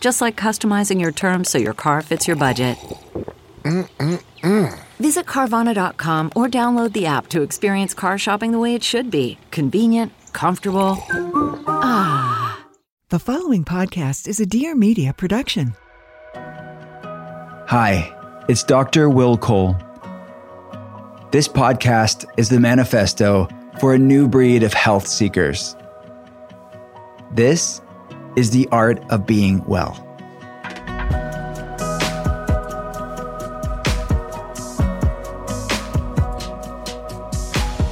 Just like customizing your terms so your car fits your budget. Visit Carvana.com or download the app to experience car shopping the way it should be. Convenient, comfortable. Ah. The following podcast is a Dear Media production. Hi, it's Dr. Will Cole. This podcast is the manifesto for a new breed of health seekers. This is The Art of Being Well.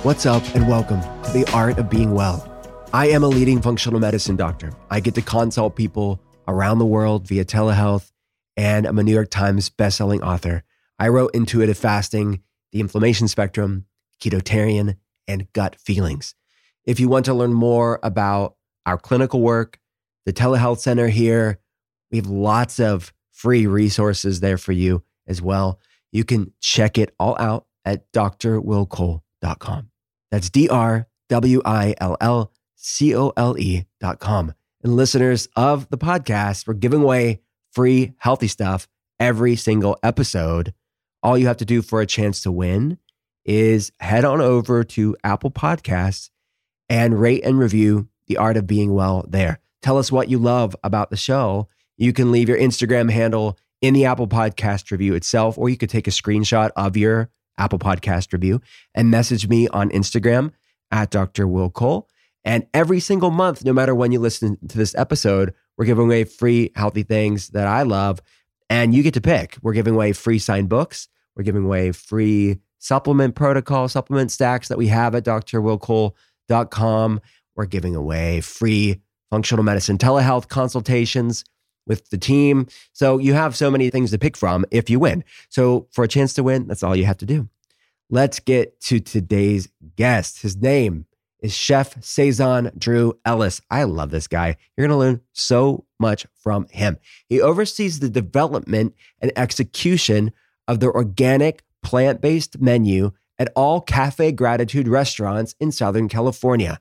What's up and welcome to The Art of Being Well. I am a leading functional medicine doctor. I get to consult people around the world via telehealth, and I'm a New York Times bestselling author. I wrote Intuitive Fasting, The Inflammation Spectrum, Ketotarian, and Gut Feelings. If you want to learn more about our clinical work, the telehealth center here, we have lots of free resources there for you as well. You can check it all out at drwillcole.com. That's drwillcole.com. And listeners of the podcast, we're giving away free healthy stuff every single episode. All you have to do for a chance to win is head on over to Apple Podcasts and rate and review The Art of Being Well there. Tell us what you love about the show. You can leave your Instagram handle in the Apple Podcast review itself, or you could take a screenshot of your Apple Podcast review and message me on Instagram at Dr. Will Cole. And every single month, no matter when you listen to this episode, we're giving away free healthy things that I love, and you get to pick. We're giving away free signed books. We're giving away free supplement protocol, supplement stacks that we have at drwillcole.com. We're giving away free functional medicine telehealth consultations with the team. So you have so many things to pick from if you win. So for a chance to win, that's all you have to do. Let's get to today's guest. His name is Chef Seizan Dreux Ellis. I love this guy. You're going to learn so much from him. He oversees the development and execution of the organic plant-based menu at all Cafe Gratitude restaurants in Southern California.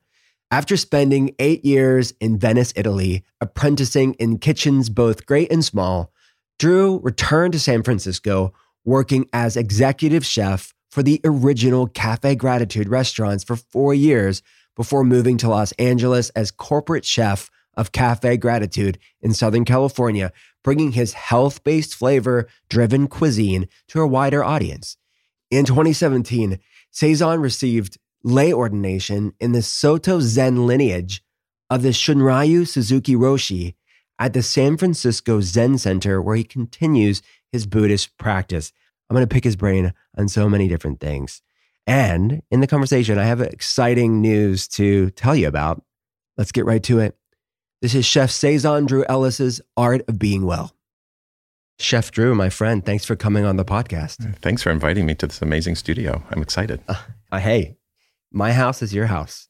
After spending 8 years in Venice, Italy, apprenticing in kitchens both great and small, Dreux returned to San Francisco, working as executive chef for the original Cafe Gratitude restaurants for 4 years before moving to Los Angeles as corporate chef of Cafe Gratitude in Southern California, bringing his health-based flavor-driven cuisine to a wider audience. In 2017, Seizan received lay ordination in the Soto Zen lineage of the Shunryu Suzuki Roshi at the San Francisco Zen Center, where he continues his Buddhist practice. I'm going to pick his brain on so many different things. And in the conversation, I have exciting news to tell you about. Let's get right to it. This is Chef Seizan Dreux Ellis' Art of Being Well. Chef Dreux, my friend, thanks for coming on the podcast. Thanks for inviting me to this amazing studio. I'm excited. Hey, my house is your house.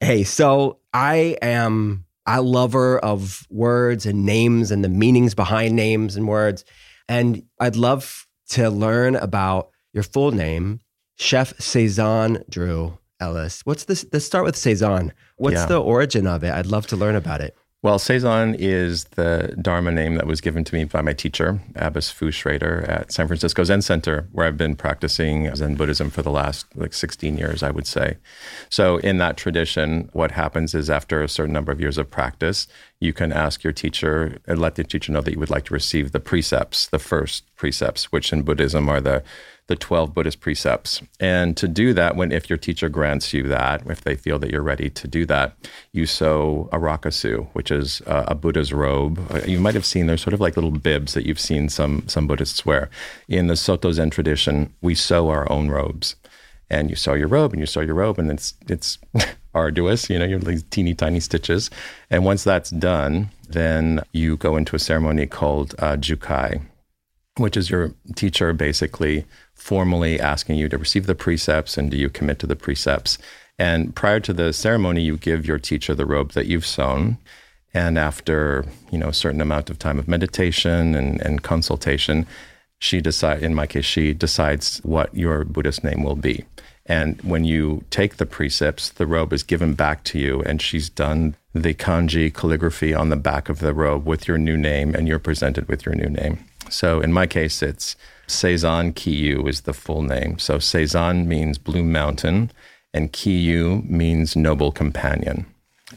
Hey, so I am a lover of words and names and the meanings behind names and words. And I'd love to learn about your full name, Chef Seizan Dreux Ellis. Let's start with Seizan. What's the origin of it? I'd love to learn about it. Well, Seizan is the Dharma name that was given to me by my teacher, Abbas Fu Schrader at San Francisco Zen Center, where I've been practicing Zen Buddhism for the last 16 years, I would say. So in that tradition, what happens is after a certain number of years of practice, you can ask your teacher and let the teacher know that you would like to receive the precepts, the first precepts, which in Buddhism are the 12 Buddhist precepts. And to do that, if your teacher grants you that, if they feel that you're ready to do that, you sew a rakasu, which is a Buddha's robe. You might have seen, they're sort of like little bibs that you've seen some Buddhists wear. In the Soto Zen tradition, we sew our own robes. And you sew your robe, and you sew your robe, and it's arduous, you know, you're like teeny tiny stitches. And once that's done, then you go into a ceremony called Jukai, which is your teacher basically formally asking you to receive the precepts and do you commit to the precepts. And prior to the ceremony, you give your teacher the robe that you've sewn. And after, you know, a certain amount of time of meditation and consultation, she decides what your Buddhist name will be. And when you take the precepts, the robe is given back to you, and she's done the kanji calligraphy on the back of the robe with your new name, and you're presented with your new name. So in my case, it's Seizan Kiyu is the full name. So Seizan means blue mountain, and Kiyu means noble companion.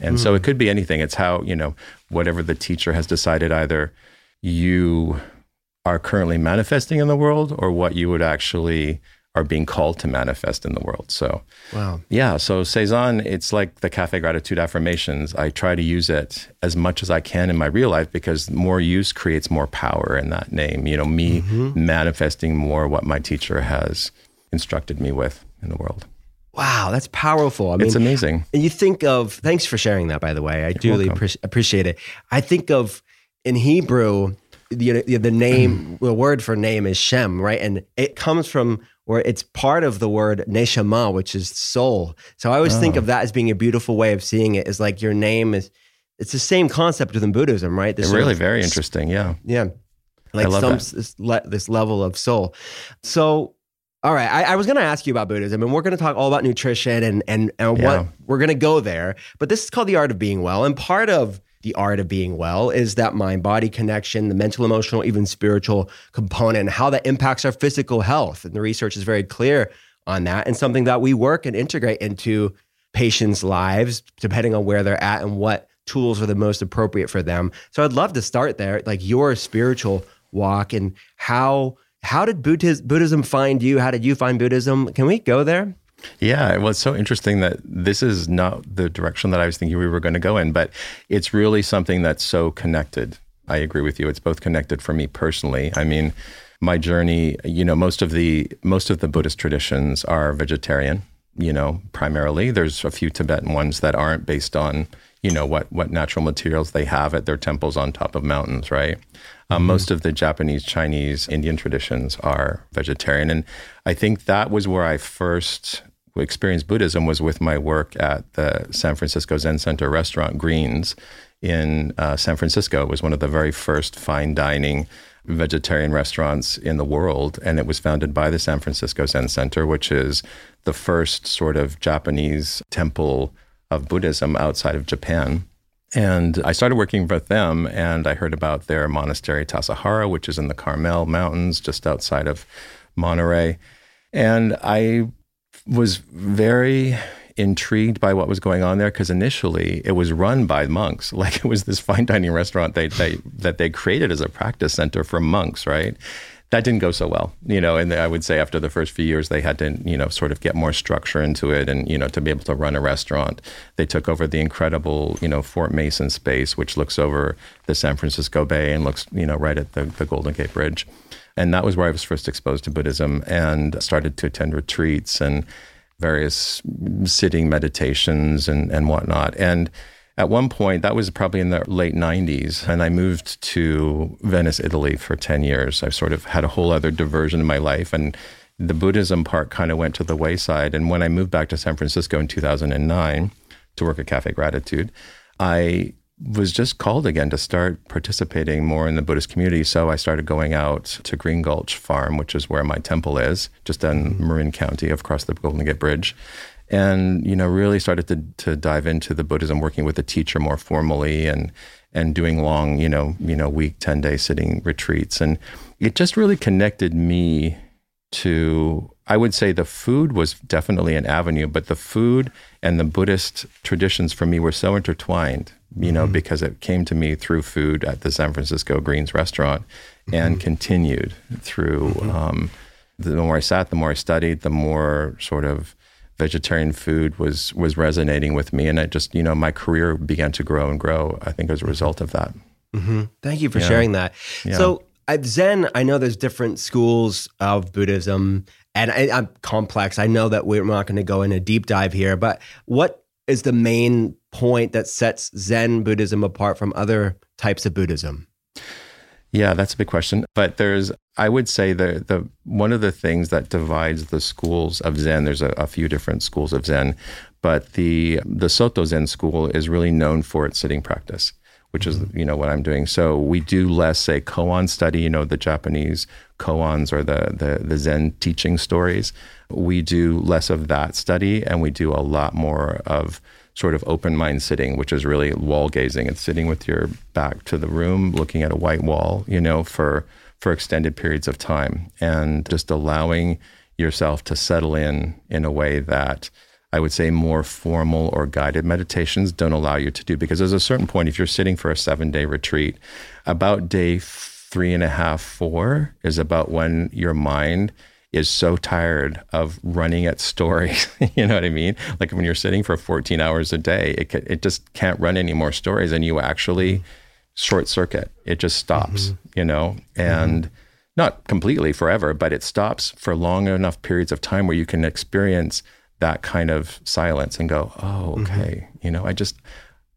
And so it could be anything. It's how, you know, whatever the teacher has decided, either you are currently manifesting in the world or what you would actually are being called to manifest in the world. So, wow. Yeah, so Seizan, it's like the Cafe Gratitude affirmations. I try to use it as much as I can in my real life because more use creates more power in that name. You know, me manifesting more what my teacher has instructed me with in the world. Wow, that's powerful. I mean, it's amazing. And you think of, thanks for sharing that, by the way. I appreciate it. I think of, in Hebrew, the name, the word for name is Shem, right? And it comes from, or it's part of the word neshama, which is soul. So I always think of that as being a beautiful way of seeing it, is like your name is, it's the same concept within Buddhism, right? It's really very interesting, yeah. Yeah, like this level of soul. So, all right, I was gonna ask you about Buddhism, and we're gonna talk all about nutrition and what, we're gonna go there, but this is called The Art of Being Well, and part of The Art of Being Well is that mind-body connection, the mental, emotional, even spiritual component, and how that impacts our physical health. And the research is very clear on that, and something that we work and integrate into patients' lives, depending on where they're at and what tools are the most appropriate for them. So I'd love to start there, like your spiritual walk, and how did Buddhism find you? How did you find Buddhism? Can we go there? Yeah, well, it's so interesting that this is not the direction that I was thinking we were going to go in, but it's really something that's so connected. I agree with you. It's both connected for me personally. I mean, my journey, you know, most of the Buddhist traditions are vegetarian, you know, primarily. There's a few Tibetan ones that aren't, based on, you know, what natural materials they have at their temples on top of mountains, right? Most of the Japanese, Chinese, Indian traditions are vegetarian. And I think that was where I first experienced Buddhism, was with my work at the San Francisco Zen Center restaurant, Greens, in San Francisco. It was one of the very first fine dining vegetarian restaurants in the world. And it was founded by the San Francisco Zen Center, which is the first sort of Japanese temple of Buddhism outside of Japan. And I started working with them, and I heard about their monastery, Tassahara, which is in the Carmel Mountains, just outside of Monterey. And I was very intrigued by what was going on there, because initially it was run by monks. Like, it was this fine dining restaurant that they created as a practice center for monks, right? That didn't go so well, you know, and I would say after the first few years, they had to, you know, sort of get more structure into it. And, you know, to be able to run a restaurant, they took over the incredible, you know, Fort Mason space, which looks over the San Francisco Bay and looks, you know, right at the Golden Gate Bridge. And that was where I was first exposed to Buddhism, and started to attend retreats and various sitting meditations and whatnot. And at one point, that was probably in the late 90s, and I moved to Venice, Italy for 10 years. I sort of had a whole other diversion in my life, and the Buddhism part kind of went to the wayside. And when I moved back to San Francisco in 2009 to work at Cafe Gratitude, I was just called again to start participating more in the Buddhist community. So I started going out to Green Gulch Farm, which is where my temple is, just in Marin County, across the Golden Gate Bridge. And, you know, really started to dive into the Buddhism, working with a teacher more formally, and doing long, you know, week, 10-day sitting retreats. And it just really connected me to, I would say the food was definitely an avenue, but the food and the Buddhist traditions for me were so intertwined, you know, because it came to me through food at the San Francisco Greens restaurant and continued through, the more I sat, the more I studied, the more sort of vegetarian food was resonating with me. And I just, you know, my career began to grow and grow, I think, as a result of that. Thank you for sharing that. So at Zen, I know there's different schools of Buddhism, and I'm complex. I know that we're not going to go in a deep dive here, but what is the main point that sets Zen Buddhism apart from other types of Buddhism? Yeah, that's a big question. But there's, I would say the one of the things that divides the schools of Zen, there's a few different schools of Zen, but the Soto Zen school is really known for its sitting practice, which is, you know, what I'm doing. So we do less, say, koan study, you know, the Japanese koans or the Zen teaching stories. We do less of that study, and we do a lot more of sort of open mind sitting, which is really wall gazing. It's sitting with your back to the room, looking at a white wall, you know, for extended periods of time, and just allowing yourself to settle in a way that I would say more formal or guided meditations don't allow you to do, because there's a certain point, if you're sitting for a 7-day retreat, about day 3.5, 4 is about when your mind is so tired of running at stories. You know what I mean? Like when you're sitting for 14 hours a day, it just can't run any more stories, and you actually short circuit. It just stops, you know, and not completely forever, but it stops for long enough periods of time where you can experience that kind of silence and go, oh, okay, you know,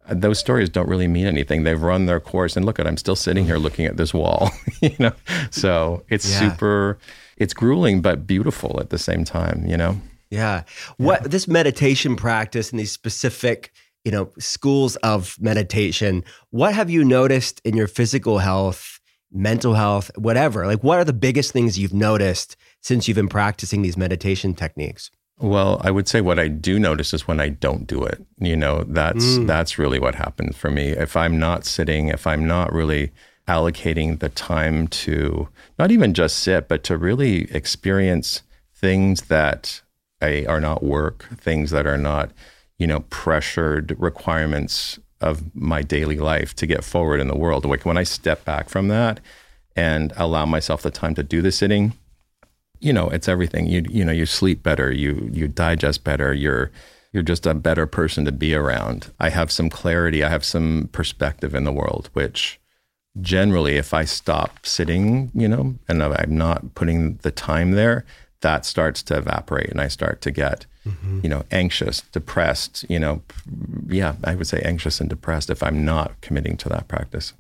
those stories don't really mean anything. They've run their course, and look at, I'm still sitting here looking at this wall, you know? So it's super, it's grueling, but beautiful at the same time, you know? This meditation practice and these specific, you know, schools of meditation, what have you noticed in your physical health, mental health, whatever? Like, what are the biggest things you've noticed since you've been practicing these meditation techniques? Well, I would say what I do notice is when I don't do it, you know, that's really what happened for me. If I'm not sitting, if I'm not really allocating the time to not even just sit, but to really experience things that are not work, things that are not, you know, pressured requirements of my daily life to get forward in the world. Like when I step back from that and allow myself the time to do the sitting, you know, it's everything. You know, you sleep better, you digest better, you're just a better person to be around. I have some clarity, I have some perspective in the world, which generally if I stop sitting, you know, and I'm not putting the time there, that starts to evaporate, and I start to get, you know, anxious, depressed, you know, I would say anxious and depressed if I'm not committing to that practice.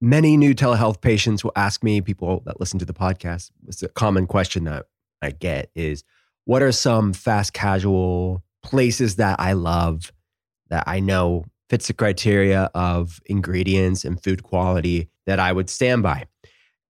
Many new telehealth patients will ask me, people that listen to the podcast, it's a common question that I get is, what are some fast casual places that I love that I know fits the criteria of ingredients and food quality that I would stand by?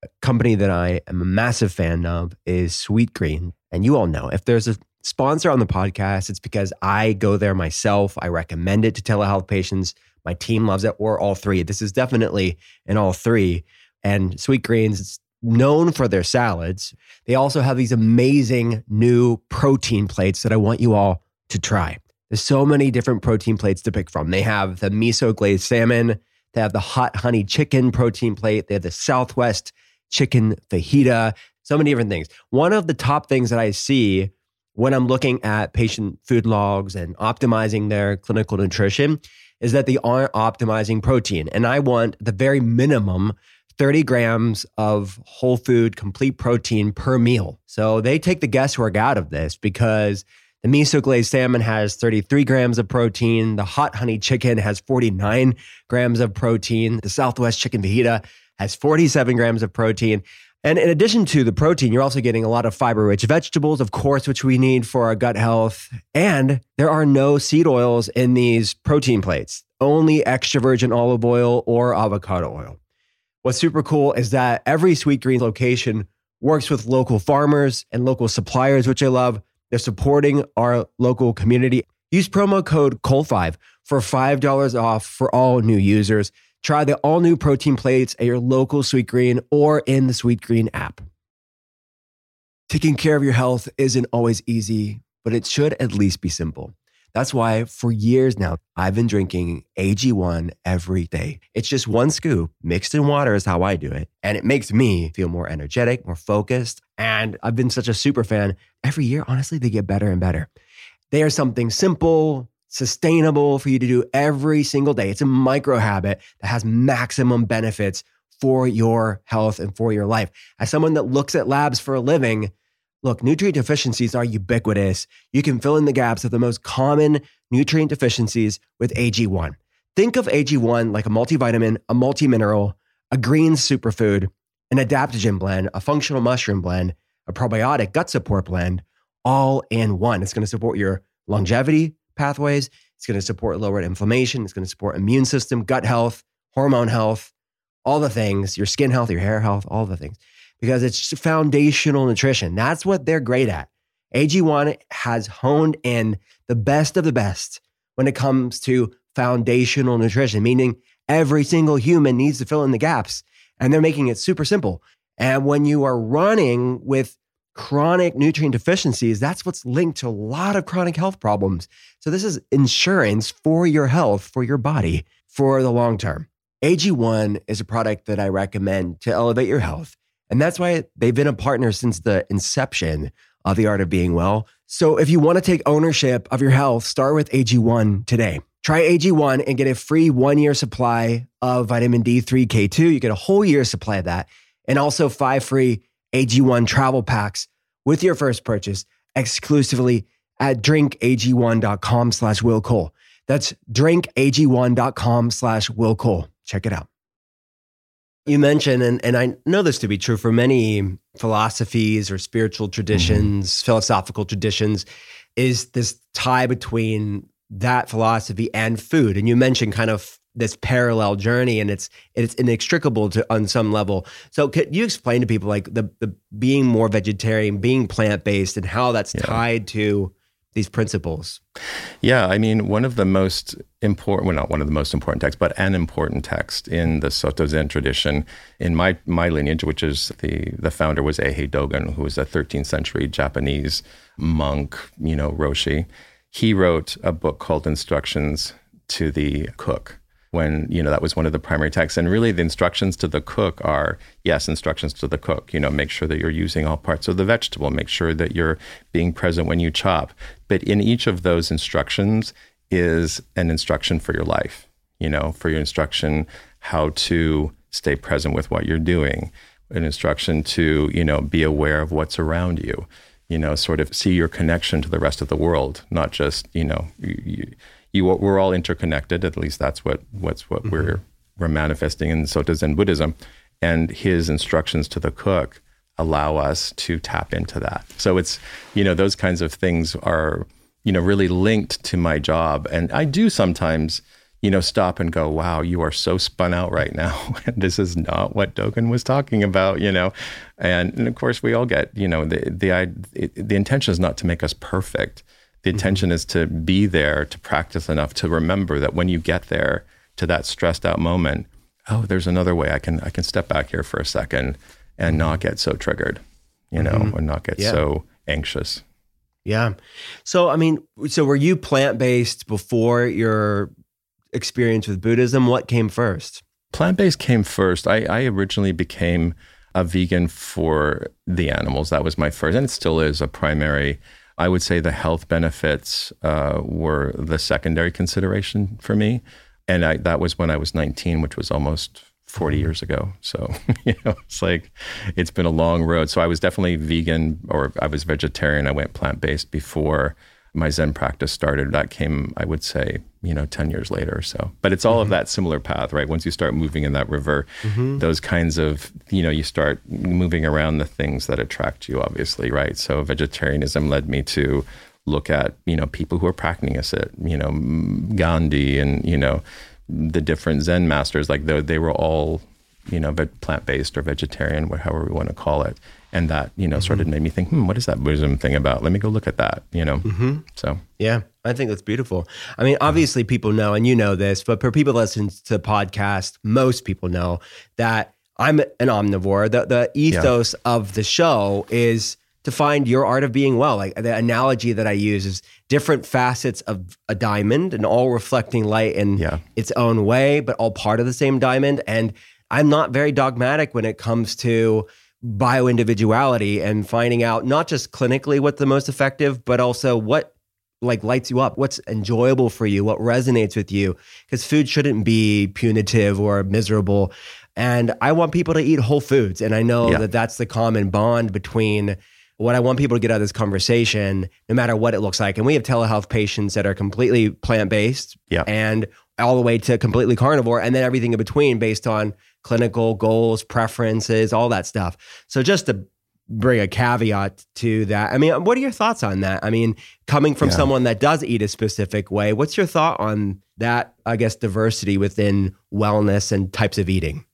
A company that I am a massive fan of is Sweetgreen. And you all know, if there's a sponsor on the podcast, it's because I go there myself. I recommend it to telehealth patients. My team loves it, or all three. This is definitely an all three. And Sweetgreen's is known for their salads. They also have these amazing new protein plates that I want you all to try. There's so many different protein plates to pick from. They have the miso glazed salmon. They have the hot honey chicken protein plate. They have the Southwest chicken fajita. So many different things. One of the top things that I see when I'm looking at patient food logs and optimizing their clinical nutrition is that they aren't optimizing protein. And I want the very minimum 30 grams of whole food, complete protein per meal. So they take the guesswork out of this, because the miso glazed salmon has 33 grams of protein. The hot honey chicken has 49 grams of protein. The Southwest chicken fajita has 47 grams of protein. And in addition to the protein, you're also getting a lot of fiber-rich vegetables, of course, which we need for our gut health. And there are no seed oils in these protein plates, only extra virgin olive oil or avocado oil. What's super cool is that every Sweetgreen location works with local farmers and local suppliers, which I love. They're supporting our local community. Use promo code COLE5 for $5 off for all new users. Try the all-new protein plates at your local Sweetgreen or in the Sweetgreen app. Taking care of your health isn't always easy, but it should at least be simple. That's why for years now, I've been drinking AG1 every day. It's just one scoop mixed in water is how I do it. And it makes me feel more energetic, more focused. And I've been such a super fan. Every year, honestly, they get better and better. They are something simple, sustainable for you to do every single day. It's a micro habit that has maximum benefits for your health and for your life. As someone that looks at labs for a living, look, nutrient deficiencies are ubiquitous. You can fill in the gaps of the most common nutrient deficiencies with AG1. Think of AG1 like a multivitamin, a multimineral, a green superfood, an adaptogen blend, a functional mushroom blend, a probiotic gut support blend, all in one. It's going to support your longevity pathways. It's going to support lowered inflammation. It's going to support immune system, gut health, hormone health, all the things, your skin health, your hair health, all the things. Because it's foundational nutrition. That's what they're great at. AG1 has honed in the best of the best when it comes to foundational nutrition, meaning every single human needs to fill in the gaps. And they're making it super simple. And when you are running with chronic nutrient deficiencies, that's what's linked to a lot of chronic health problems. So this is insurance for your health, for your body, for the long term. AG1 is a product that I recommend to elevate your health. And that's why they've been a partner since the inception of The Art of Being Well. So if you want to take ownership of your health, start with AG1 today. Try AG1 and get a free one-year supply of vitamin D3, K2. You get a whole year's supply of that. And also 5 free AG1 travel packs with your first purchase exclusively at drinkag1.com/Will Cole. That's drinkag1.com/Will Cole. Check it out. You mentioned, and I know this to be true for many philosophies or spiritual traditions, philosophical traditions, is this tie between that philosophy and food. And you mentioned kind of this parallel journey, and it's inextricable to on some level. So could you explain to people like the being more vegetarian, being plant-based, and how that's tied to these principles? Yeah, I mean, one of the most important, well, not one of the most important texts, but an important text in the Soto Zen tradition, in my lineage, which is the founder was Eihei Dogen, who was a 13th century Japanese monk, you know, Roshi. He wrote a book called Instructions to the Cook, when, you know, that was one of the primary texts. And really the instructions to the cook are, yes, instructions to the cook, you know, make sure that you're using all parts of the vegetable, make sure that you're being present when you chop. But in each of those instructions is an instruction for your life, you know, for your instruction, how to stay present with what you're doing, an instruction to, you know, be aware of what's around you, you know, sort of see your connection to the rest of the world, not just, you know, we're all interconnected, at least that's what we're manifesting in Soto Zen Buddhism. And his instructions to the cook allow us to tap into that. So it's, you know, those kinds of things are, you know, really linked to my job. And I do sometimes, you know, stop and go, wow, you are so spun out right now. This is not what Dogen was talking about, you know. And of course, we all get, you know, the intention is not to make us perfect. The intention is to be there, to practice enough, to remember that when you get there to that stressed out moment, oh, there's another way. I can step back here for a second and not get so triggered, you know, and not get so anxious. Yeah. So, I mean, so were you plant-based before your experience with Buddhism? What came first? Plant-based came first. I originally became a vegan for the animals. That was my first, and it still is a primary. I would say the health benefits were the secondary consideration for me. And that was when I was 19, which was almost 40 years ago. So, you know, it's like, it's been a long road. So I was definitely vegan, or I was vegetarian. I went plant-based before my Zen practice started. That came, I would say, you know, 10 years later or so. But it's all of that similar path, right? Once you start moving in that river, those kinds of, you know, you start moving around the things that attract you, obviously, right? So vegetarianism led me to look at, you know, people who are practicing it, you know, Gandhi and, you know, the different Zen masters, like they were all, you know, plant-based or vegetarian, however we want to call it. And that, you know, sort of made me think, what is that Buddhism thing about? Let me go look at that, you know? So, yeah, I think that's beautiful. I mean, obviously people know, and you know this, but for people listening to the podcast, most people know that I'm an omnivore. The ethos of the show is to find your art of being well. Like the analogy that I use is different facets of a diamond and all reflecting light in its own way, but all part of the same diamond. And I'm not very dogmatic when it comes to bioindividuality and finding out not just clinically what's the most effective, but also what like lights you up, what's enjoyable for you, what resonates with you, because food shouldn't be punitive or miserable. And I want people to eat whole foods. And I know that that's the common bond between what I want people to get out of this conversation, no matter what it looks like. And we have telehealth patients that are completely plant-based and all the way to completely carnivore, and then everything in between based on clinical goals, preferences, all that stuff. So just to bring a caveat to that, I mean, what are your thoughts on that? I mean, coming from someone that does eat a specific way, what's your thought on that, I guess, diversity within wellness and types of eating?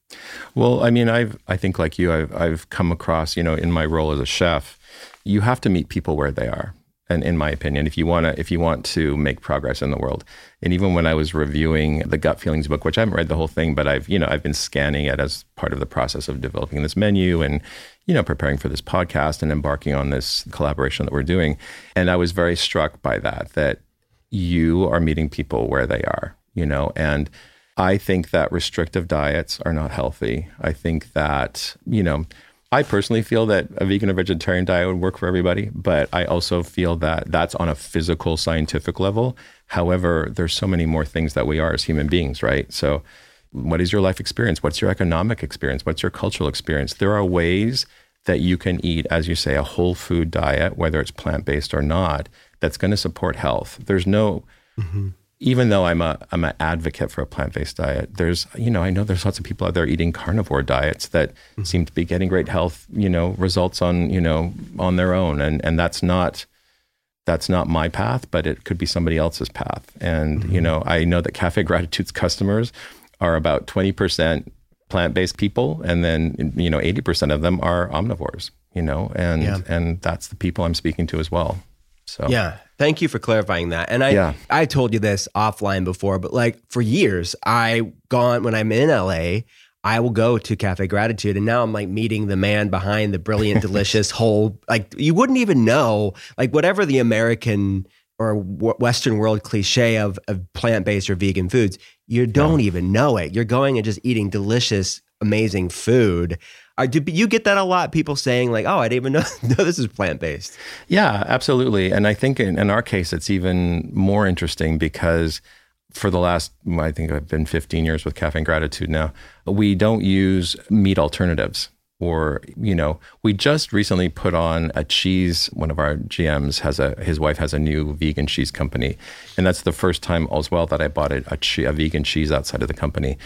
Well, I mean, I think like you, I've come across, you know, in my role as a chef, you have to meet people where they are. And in my opinion, if you want to make progress in the world. And even when I was reviewing the Gut Feelings book, which I haven't read the whole thing, but I've been scanning it as part of the process of developing this menu and, you know, preparing for this podcast and embarking on this collaboration that we're doing. And I was very struck by that you are meeting people where they are, you know, and I think that restrictive diets are not healthy. I think that, you know, I personally feel that a vegan or vegetarian diet would work for everybody, but I also feel that that's on a physical, scientific level. However, there's so many more things that we are as human beings, right? So what is your life experience? What's your economic experience? What's your cultural experience? There are ways that you can eat, as you say, a whole food diet, whether it's plant-based or not, that's going to support health. There's no... Mm-hmm. Even though I'm an advocate for a plant-based diet, there's, you know, I know there's lots of people out there eating carnivore diets that seem to be getting great health, you know, results on, you know, on their own. And that's not my path, but it could be somebody else's path. And, you know, I know that Cafe Gratitude's customers are about 20% plant-based people. And then, you know, 80% of them are omnivores, you know, and that's the people I'm speaking to as well. So yeah. Thank you for clarifying that. And I told you this offline before, but like for years, when I'm in LA, I will go to Cafe Gratitude. And now I'm like meeting the man behind the brilliant, delicious whole, like you wouldn't even know, like whatever the American or Western world cliche of plant-based or vegan foods, you don't even know it. You're going and just eating delicious, amazing food. Do you get that a lot? People saying like, oh, I didn't even know this is plant-based. Yeah, absolutely. And I think in our case, it's even more interesting because for the last, I think I've been 15 years with Cafe Gratitude now, we don't use meat alternatives or, you know, we just recently put on a cheese. One of our GMs his wife has a new vegan cheese company. And that's the first time as well that I bought a vegan cheese outside of the company.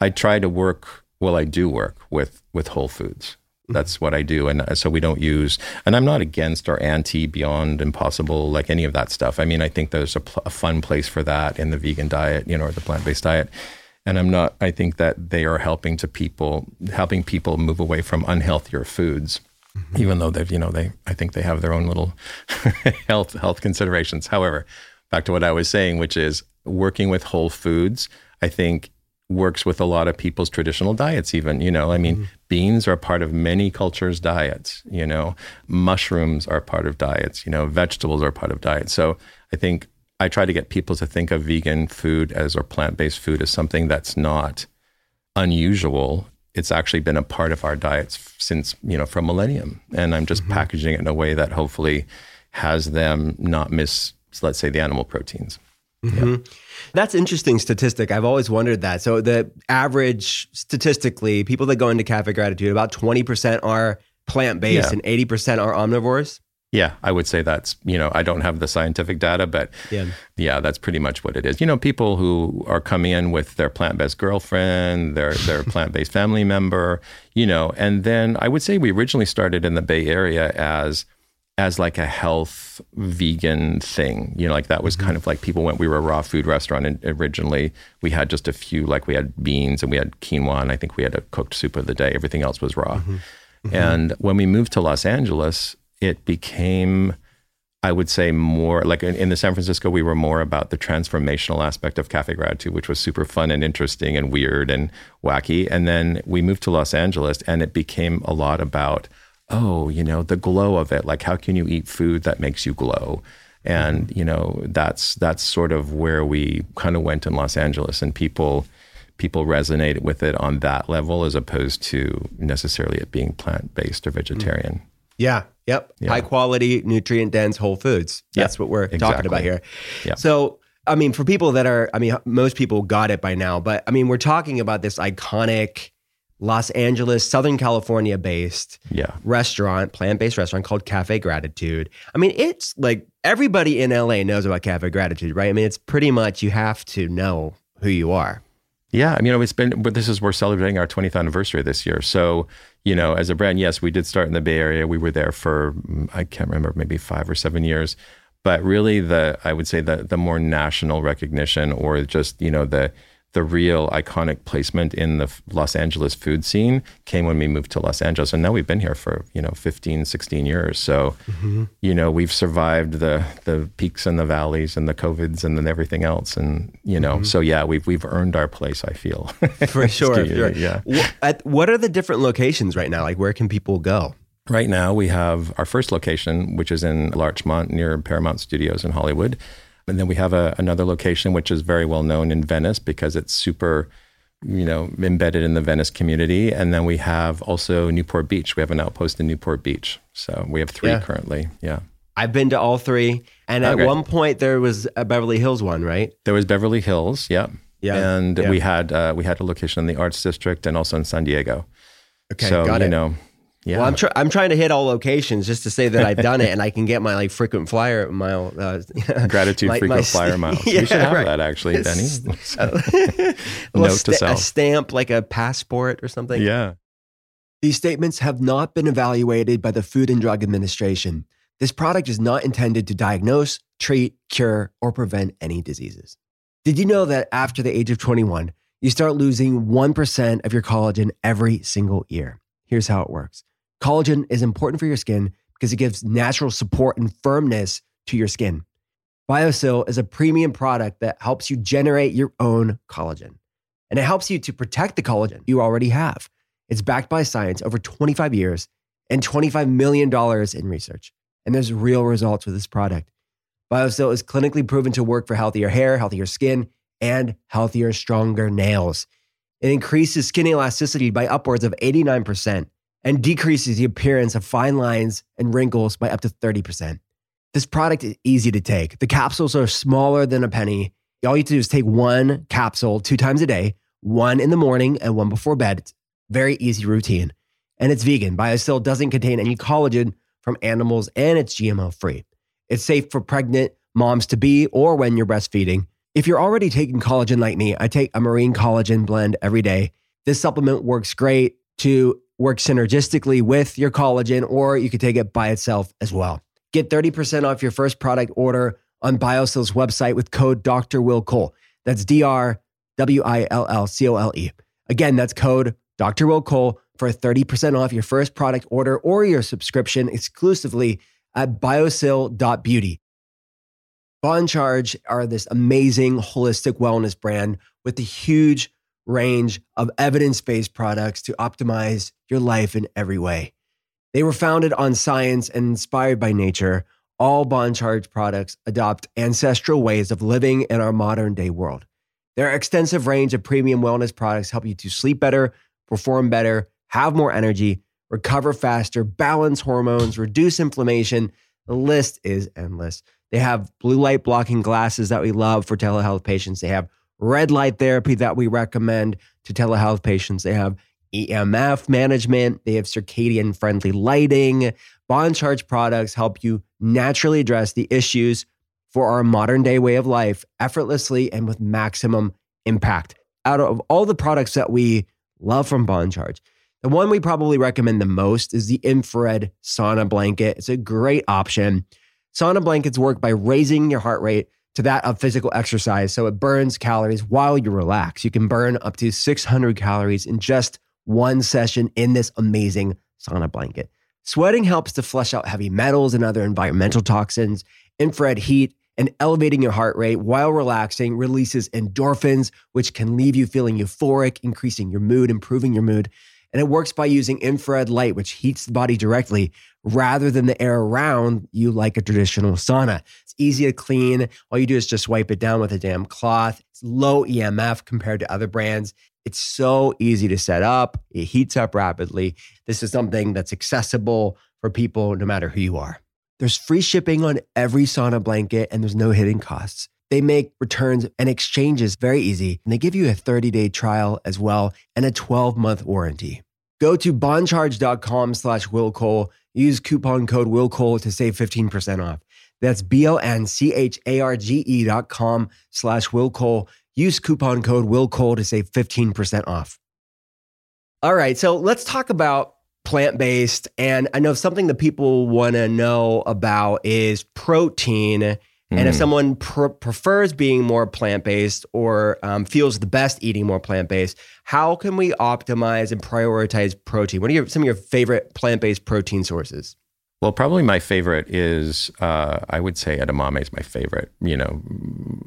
I try to work... Well, I do work with whole foods. That's what I do. And so we don't use, and I'm not against or anti Beyond Impossible, like any of that stuff. I mean, I think there's a fun place for that in the vegan diet, you know, or the plant-based diet. And I think that they are helping people move away from unhealthier foods, even though they've, you know, I think they have their own little health considerations. However, back to what I was saying, which is working with whole foods, I think works with a lot of people's traditional diets even, you know, I mean, beans are part of many cultures' diets, you know, mushrooms are part of diets, you know, vegetables are part of diets. So I think I try to get people to think of vegan food or plant-based food as something that's not unusual. It's actually been a part of our diets since, you know, for a millennium. And I'm just packaging it in a way that hopefully has them not miss, let's say, the animal proteins. Mm-hmm. Yeah. That's interesting statistic. I've always wondered that. So the average, statistically, people that go into Cafe Gratitude, about 20% are plant-based and 80% are omnivores. Yeah, I would say that's, you know, I don't have the scientific data, but yeah, that's pretty much what it is. You know, people who are coming in with their plant-based girlfriend, their plant-based family member, you know, and then I would say we originally started in the Bay Area as like a health vegan thing, you know, like that was kind of like people went, we were a raw food restaurant and originally we had just a few, like we had beans and we had quinoa and I think we had a cooked soup of the day, everything else was raw. And when we moved to Los Angeles, it became, I would say more, like in the San Francisco, we were more about the transformational aspect of Cafe Gratitude, which was super fun and interesting and weird and wacky. And then we moved to Los Angeles and it became a lot about oh, you know, the glow of it. Like, how can you eat food that makes you glow? And, you know, that's sort of where we kind of went in Los Angeles, and people resonate with it on that level as opposed to necessarily it being plant-based or vegetarian. Yeah. Yep. Yeah. High quality, nutrient dense, whole foods. That's what we're talking about here. Yeah. So, I mean, for people that are, I mean, most people got it by now, but I mean, we're talking about this iconic Los Angeles, Southern California based restaurant, plant-based restaurant called Cafe Gratitude. I mean, it's like everybody in LA knows about Cafe Gratitude, right? I mean, it's pretty much, you have to know who you are. Yeah, I mean, it's been, but this is, we're celebrating our 20th anniversary this year. So, you know, as a brand, yes, we did start in the Bay Area. We were there for, I can't remember, maybe 5 or 7 years. But really I would say the more national recognition, or just, you know, the real iconic placement in the Los Angeles food scene came when we moved to Los Angeles. And now we've been here for, you know, 15, 16 years. So, you know, we've survived the peaks and the valleys and the COVIDs and then everything else. And, you know, so yeah, we've earned our place, I feel. For sure. Yeah. What are the different locations right now? Like, where can people go? Right now we have our first location, which is in Larchmont near Paramount Studios in Hollywood. And then we have another location, which is very well known in Venice because it's super, you know, embedded in the Venice community. And then we have also Newport Beach. We have an outpost in Newport Beach. So we have 3 currently. Yeah. I've been to all 3. And at one point there was a Beverly Hills one, right? There was Beverly Hills. Yeah. Yeah. And we had a location in the Arts District and also in San Diego. Okay. So, got it. You know, yeah. Well, I'm trying to hit all locations just to say that I've done it, and I can get my like frequent flyer mile. Gratitude frequent flyer mile. Yeah, you should have that actually, Benny. Note to self. A stamp, like a passport or something. Yeah. These statements have not been evaluated by the Food and Drug Administration. This product is not intended to diagnose, treat, cure, or prevent any diseases. Did you know that after the age of 21, you start losing 1% of your collagen every single year? Here's how it works. Collagen is important for your skin because it gives natural support and firmness to your skin. BioSil is a premium product that helps you generate your own collagen. And it helps you to protect the collagen you already have. It's backed by science over 25 years and $25 million in research. And there's real results with this product. BioSil is clinically proven to work for healthier hair, healthier skin, and healthier, stronger nails. It increases skin elasticity by upwards of 89% and decreases the appearance of fine lines and wrinkles by up to 30%. This product is easy to take. The capsules are smaller than a penny. All you have to do is take one capsule 2 times a day, one in the morning and one before bed. It's a very easy routine. And it's vegan. BioSil doesn't contain any collagen from animals, and it's GMO-free. It's safe for pregnant moms-to-be or when you're breastfeeding. If you're already taking collagen like me, I take a marine collagen blend every day. This supplement works great to work synergistically with your collagen, or you could take it by itself as well. Get 30% off your first product order on BioSil's website with code Dr. Will Cole. That's DRWILLCOLE. Again, that's code Dr. Will Cole for 30% off your first product order or your subscription exclusively at biosil.beauty. Boncharge are this amazing holistic wellness brand with a huge range of evidence-based products to optimize your life in every way. They were founded on science and inspired by nature. All Boncharge products adopt ancestral ways of living in our modern-day world. Their extensive range of premium wellness products help you to sleep better, perform better, have more energy, recover faster, balance hormones, reduce inflammation. The list is endless. They have blue light blocking glasses that we love for telehealth patients. They have red light therapy that we recommend to telehealth patients. They have EMF management. They have circadian friendly lighting. Boncharge products help you naturally address the issues for our modern day way of life effortlessly and with maximum impact. Out of all the products that we love from Boncharge, the one we probably recommend the most is the infrared sauna blanket. It's a great option. Sauna blankets work by raising your heart rate to that of physical exercise, so it burns calories while you relax. You can burn up to 600 calories in just one session in this amazing sauna blanket. Sweating helps to flush out heavy metals and other environmental toxins. Infrared heat and elevating your heart rate while relaxing releases endorphins, which can leave you feeling euphoric, increasing your mood, improving your mood. And it works by using infrared light, which heats the body directly rather than the air around you like a traditional sauna. It's easy to clean. All you do is just wipe it down with a damn cloth. It's low EMF compared to other brands. It's so easy to set up. It heats up rapidly. This is something that's accessible for people no matter who you are. There's free shipping on every sauna blanket and there's no hidden costs. They make returns and exchanges very easy, and they give you a 30-day trial as well and a 12-month warranty. Go to boncharge.com/Will Cole. Use coupon code Will Cole to save 15% off. That's BONCHARGE.com/Will Cole. Use coupon code Will Cole to save 15% off. All right, so let's talk about plant-based. And I know something that people want to know about is protein. And if someone prefers being more plant-based or feels the best eating more plant-based, how can we optimize and prioritize protein? What are some of your favorite plant-based protein sources? Well, probably my favorite is, I would say edamame is my favorite, you know,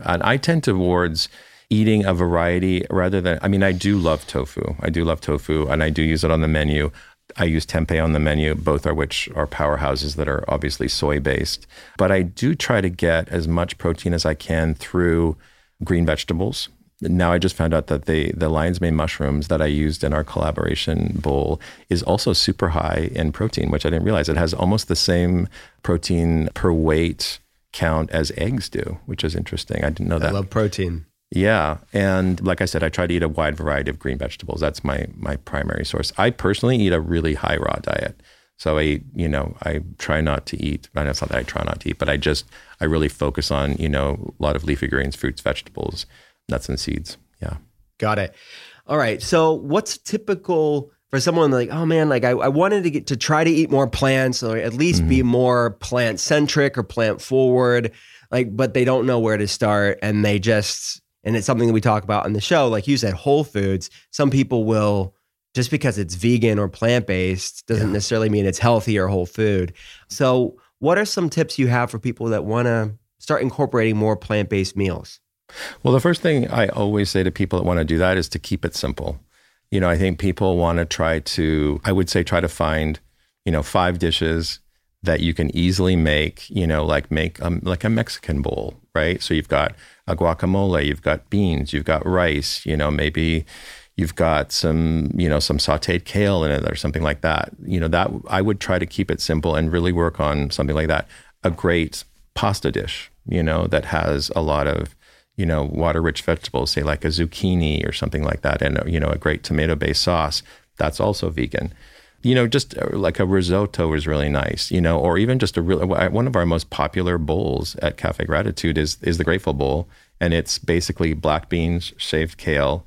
and I tend towards eating a variety rather than, I mean, I do love tofu. I do love tofu and I do use it on the menu. I use tempeh on the menu, both are which are powerhouses that are obviously soy-based. But I do try to get as much protein as I can through green vegetables. Now I just found out that the lion's mane mushrooms that I used in our collaboration bowl is also super high in protein, which I didn't realize. It has almost the same protein per weight count as eggs do, which is interesting. I didn't know that. I love protein. Yeah. And like I said, I try to eat a wide variety of green vegetables. That's my primary source. I personally eat a really high raw diet. So I try not to eat. I know it's not that I try not to eat, but I really focus on, a lot of leafy greens, fruits, vegetables, nuts and seeds. Yeah. Got it. All right. So what's typical for someone like, oh man, like I wanted to get to try to eat more plants or at least be more plant centric or plant forward, like, but they don't know where to start and they just... And it's something that we talk about on the show. Like you said, whole foods, some people will, just because it's vegan or plant-based doesn't necessarily mean it's healthy or whole food. So what are some tips you have for people that want to start incorporating more plant-based meals? Well, the first thing I always say to people that want to do that is to keep it simple. You know, I think people want to try to find, 5 dishes that you can easily make, like a Mexican bowl, right? So you've got a guacamole, you've got beans, you've got rice, maybe you've got some, some sauteed kale in it or something like that. That I would try to keep it simple and really work on something like that. A great pasta dish, that has a lot of, water-rich vegetables, say like a zucchini or something like that. And, a great tomato-based sauce that's also vegan. Just like a risotto is really nice, or even just one of our most popular bowls at Cafe Gratitude is the Grateful Bowl. And it's basically black beans, shaved kale,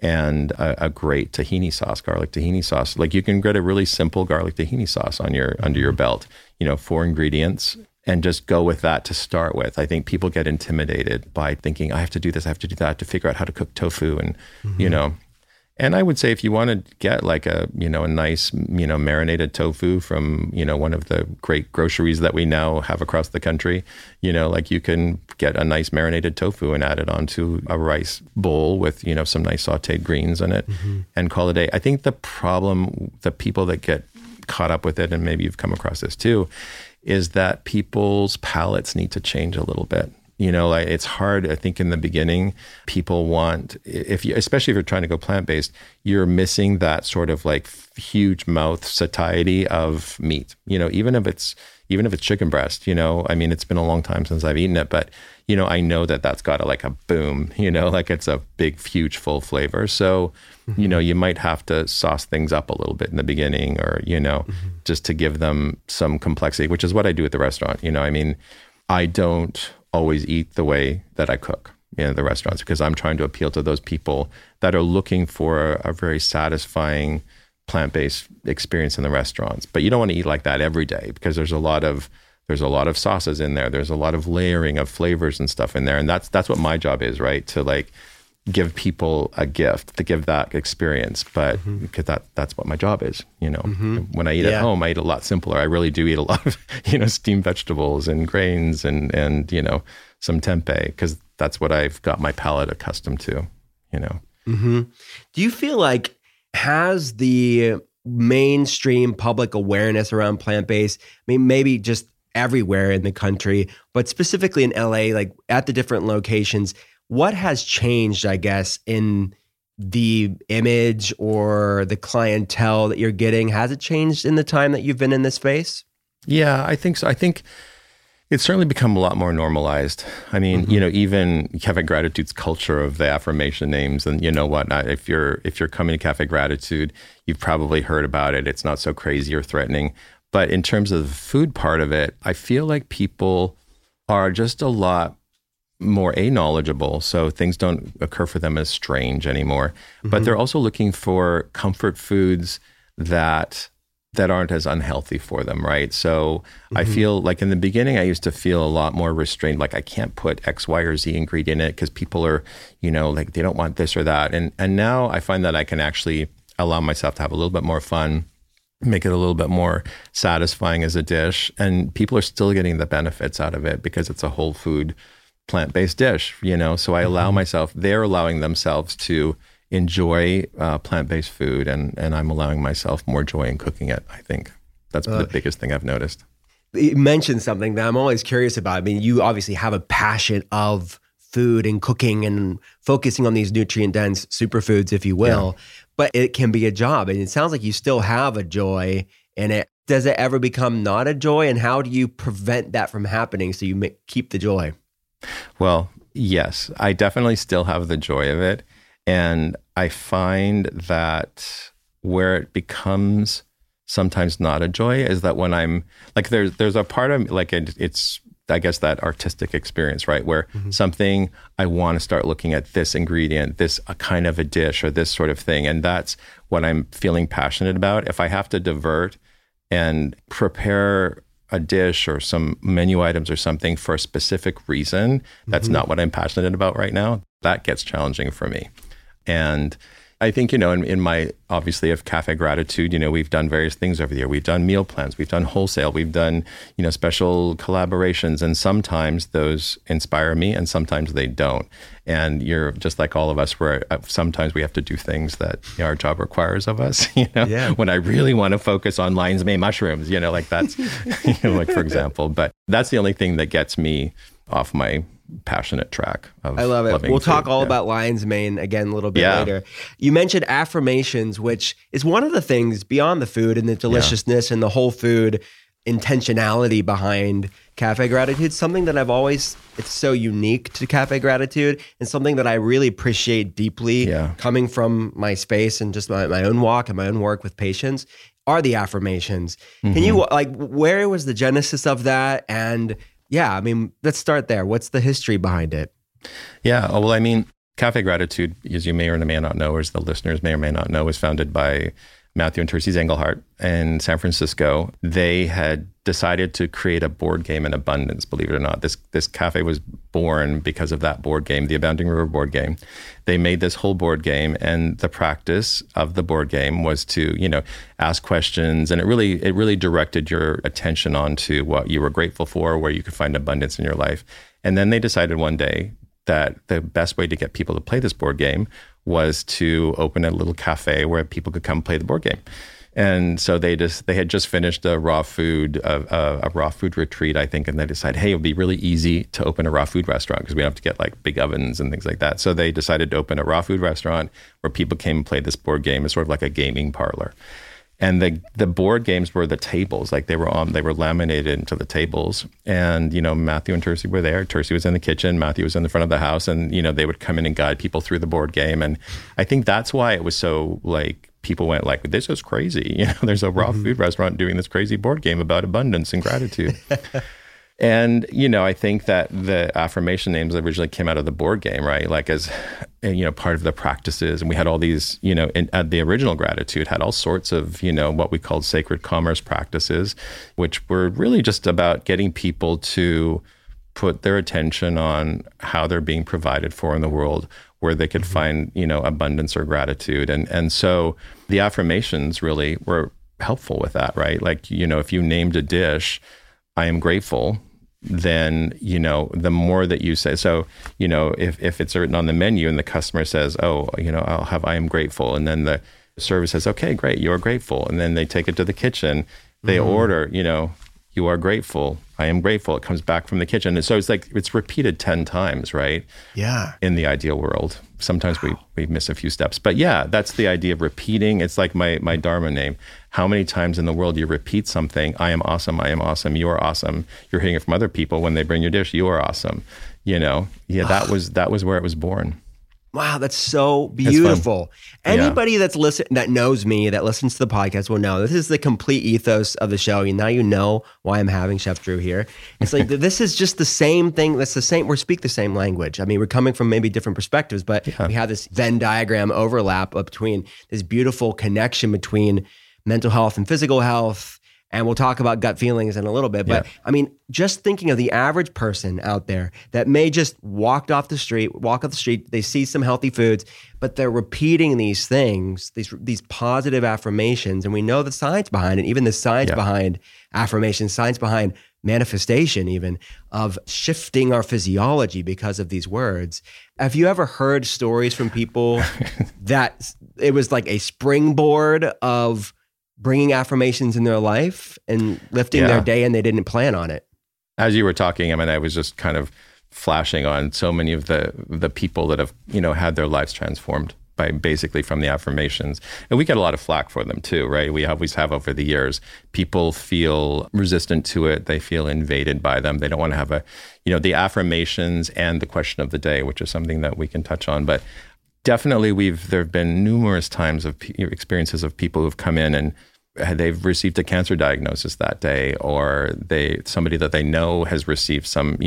and a great tahini sauce, garlic tahini sauce. Like you can get a really simple garlic tahini sauce under your belt, 4 ingredients, and just go with that to start with. I think people get intimidated by thinking, I have to do this, I have to do that, I have to figure out how to cook tofu and, And I would say if you want to get like a nice, marinated tofu from, one of the great groceries that we now have across the country, like you can get a nice marinated tofu and add it onto a rice bowl with, some nice sauteed greens in it and call it a day. I think the problem, the people that get caught up with it, and maybe you've come across this too, is that people's palates need to change a little bit. It's hard. I think in the beginning, people want, especially if you're trying to go plant-based, you're missing that sort of like huge mouth satiety of meat. Even if it's chicken breast, it's been a long time since I've eaten it, but I know that's got a boom, like it's a big, huge, full flavor. So, you might have to sauce things up a little bit in the beginning or, just to give them some complexity, which is what I do at the restaurant. I don't always eat the way that I cook in the restaurants because I'm trying to appeal to those people that are looking for a very satisfying plant-based experience in the restaurants. But you don't want to eat like that every day because there's a lot of sauces in there. There's a lot of layering of flavors and stuff in there. And that's what my job is, right? To like give people a gift, to give that experience. But because that's what my job is, When I eat at home, I eat a lot simpler. I really do eat a lot of, steamed vegetables and grains and some tempeh because that's what I've got my palate accustomed to. Do you feel like has the mainstream public awareness around plant-based, I mean, maybe just everywhere in the country, but specifically in LA, like at the different locations, what has changed, I guess, in the image or the clientele that you're getting? Has it changed in the time that you've been in this space? Yeah, I think so. I think it's certainly become a lot more normalized. I mean, you know, even Cafe Gratitude's culture of the affirmation names and, you know, whatnot. If you're coming to Cafe Gratitude, you've probably heard about it. It's not so crazy or threatening. But in terms of the food part of it, I feel like people are just a lot more knowledgeable, so things don't occur for them as strange anymore. But they're also looking for comfort foods that aren't as unhealthy for them, right? So I feel like in the beginning, I used to feel a lot more restrained, like I can't put X, Y, or Z ingredient in it because people are, you know, like they don't want this or that. And now I find that I can actually allow myself to have a little bit more fun, make it a little bit more satisfying as a dish. And people are still getting the benefits out of it because it's a whole food plant-based dish, you know? So I allow myself, they're allowing themselves to enjoy plant-based food, and I'm allowing myself more joy in cooking it. I think that's the biggest thing I've noticed. You mentioned something that I'm always curious about. I mean, you obviously have a passion of food and cooking and focusing on these nutrient-dense superfoods, if you will, but it can be a job, and it sounds like you still have a joy in it. Does it ever become not a joy, and how do you prevent that from happening so you keep the joy? Well, yes, I definitely still have the joy of it. And I find that where it becomes sometimes not a joy is that when I'm like, there's a part of me, like it's, I guess, that artistic experience, right? Where something, I want to start looking at this ingredient, this kind of a dish or this sort of thing. And that's what I'm feeling passionate about. If I have to divert and prepare a dish or some menu items or something for a specific reason, that's not what I'm passionate about right now. That gets challenging for me. And I think, you know, in my, obviously, of Cafe Gratitude, you know, we've done various things over the year. We've done meal plans, we've done wholesale, we've done, you know, special collaborations. And sometimes those inspire me and sometimes they don't. And you're just like all of us, where sometimes we have to do things that, you know, our job requires of us, you know, when I really want to focus on lion's mane mushrooms, you know, like that's, you know, like for example, but that's the only thing that gets me off my passionate track of I love it. We'll talk all about lion's mane again a little bit later. You mentioned affirmations, which is one of the things beyond the food and the deliciousness and the whole food intentionality behind Cafe Gratitude. Something that I've always, it's so unique to Cafe Gratitude and something that I really appreciate deeply coming from my space and just my own walk and my own work with patients are the affirmations. Can you, like, where was the genesis of that? And yeah, I mean, let's start there. What's the history behind it? Yeah, well, I mean, Cafe Gratitude, as you may or may not know, as the listeners may or may not know, was founded by Matthew and Tercy Zengelhart in San Francisco. They had decided to create a board game in abundance, believe it or not. This cafe was born because of that board game, the Abounding River board game. They made this whole board game, and the practice of the board game was to, you know, ask questions, and it really directed your attention onto what you were grateful for, where you could find abundance in your life. And then they decided one day that the best way to get people to play this board game was to open a little cafe where people could come play the board game. And so they had just finished a raw food retreat, I think, and they decided, hey, it would be really easy to open a raw food restaurant because we don't have to get like big ovens and things like that. So they decided to open a raw food restaurant where people came and played this board game. It's sort of like a gaming parlor. And the board games were the tables, like they were laminated into the tables. And, you know, Matthew and Tercy were there. Tercy was in the kitchen, Matthew was in the front of the house, and, you know, they would come in and guide people through the board game. And I think that's why it was so, like, people went like, this is crazy. You know, there's a raw food restaurant doing this crazy board game about abundance and gratitude. And, you know, I think that the affirmation names originally came out of the board game, right? Like as, you know, part of the practices. And we had all these, you know, at the original Gratitude had all sorts of, you know, what we called sacred commerce practices, which were really just about getting people to put their attention on how they're being provided for in the world, where they could find, you know, abundance or gratitude. And so the affirmations really were helpful with that, right? Like, you know, if you named a dish, I am grateful, then, you know, the more that you say, so, you know, if it's written on the menu and the customer says, oh, you know, I'll have I am grateful, and then the The server says, okay, great, you're grateful. And then they take it to the kitchen. They order, you are grateful. I am grateful. It comes back from the kitchen. And so it's like, it's repeated 10 times, right? Yeah. In the ideal world. Sometimes we miss a few steps. But yeah, that's the idea of repeating. It's like my Dharma name. How many times in the world you repeat something, I am awesome, I am awesome, you are awesome. You're hearing it from other people when they bring your dish, you are awesome. Yeah, that was where it was born. Wow, that's so beautiful. That's Anybody that's that knows me, that listens to the podcast will know this is the complete ethos of the show. And now you know why I'm having Chef Dreux here. It's like, this is just the same thing. That's the same, we speak the same language. I mean, we're coming from maybe different perspectives, but we have this Venn diagram overlap between this beautiful connection between mental health and physical health. And we'll talk about gut feelings in a little bit. But I mean, just thinking of the average person out there that may just walk off the street, they see some healthy foods, but they're repeating these things, these positive affirmations. And we know the science behind it, even the science behind affirmations, science behind manifestation even, of shifting our physiology because of these words. Have you ever heard stories from people that it was like a springboard of bringing affirmations in their life and lifting their day, and they didn't plan on it? As you were talking, I mean, I was just kind of flashing on so many of the people that have, had their lives transformed by basically from the affirmations. And we get a lot of flack for them too, right? We always have over the years. People feel resistant to it. They feel invaded by them. They don't want to have the affirmations and the question of the day, which is something that we can touch on. But definitely, there have been numerous times of experiences of people who've come in and they've received a cancer diagnosis that day, or somebody that they know has received some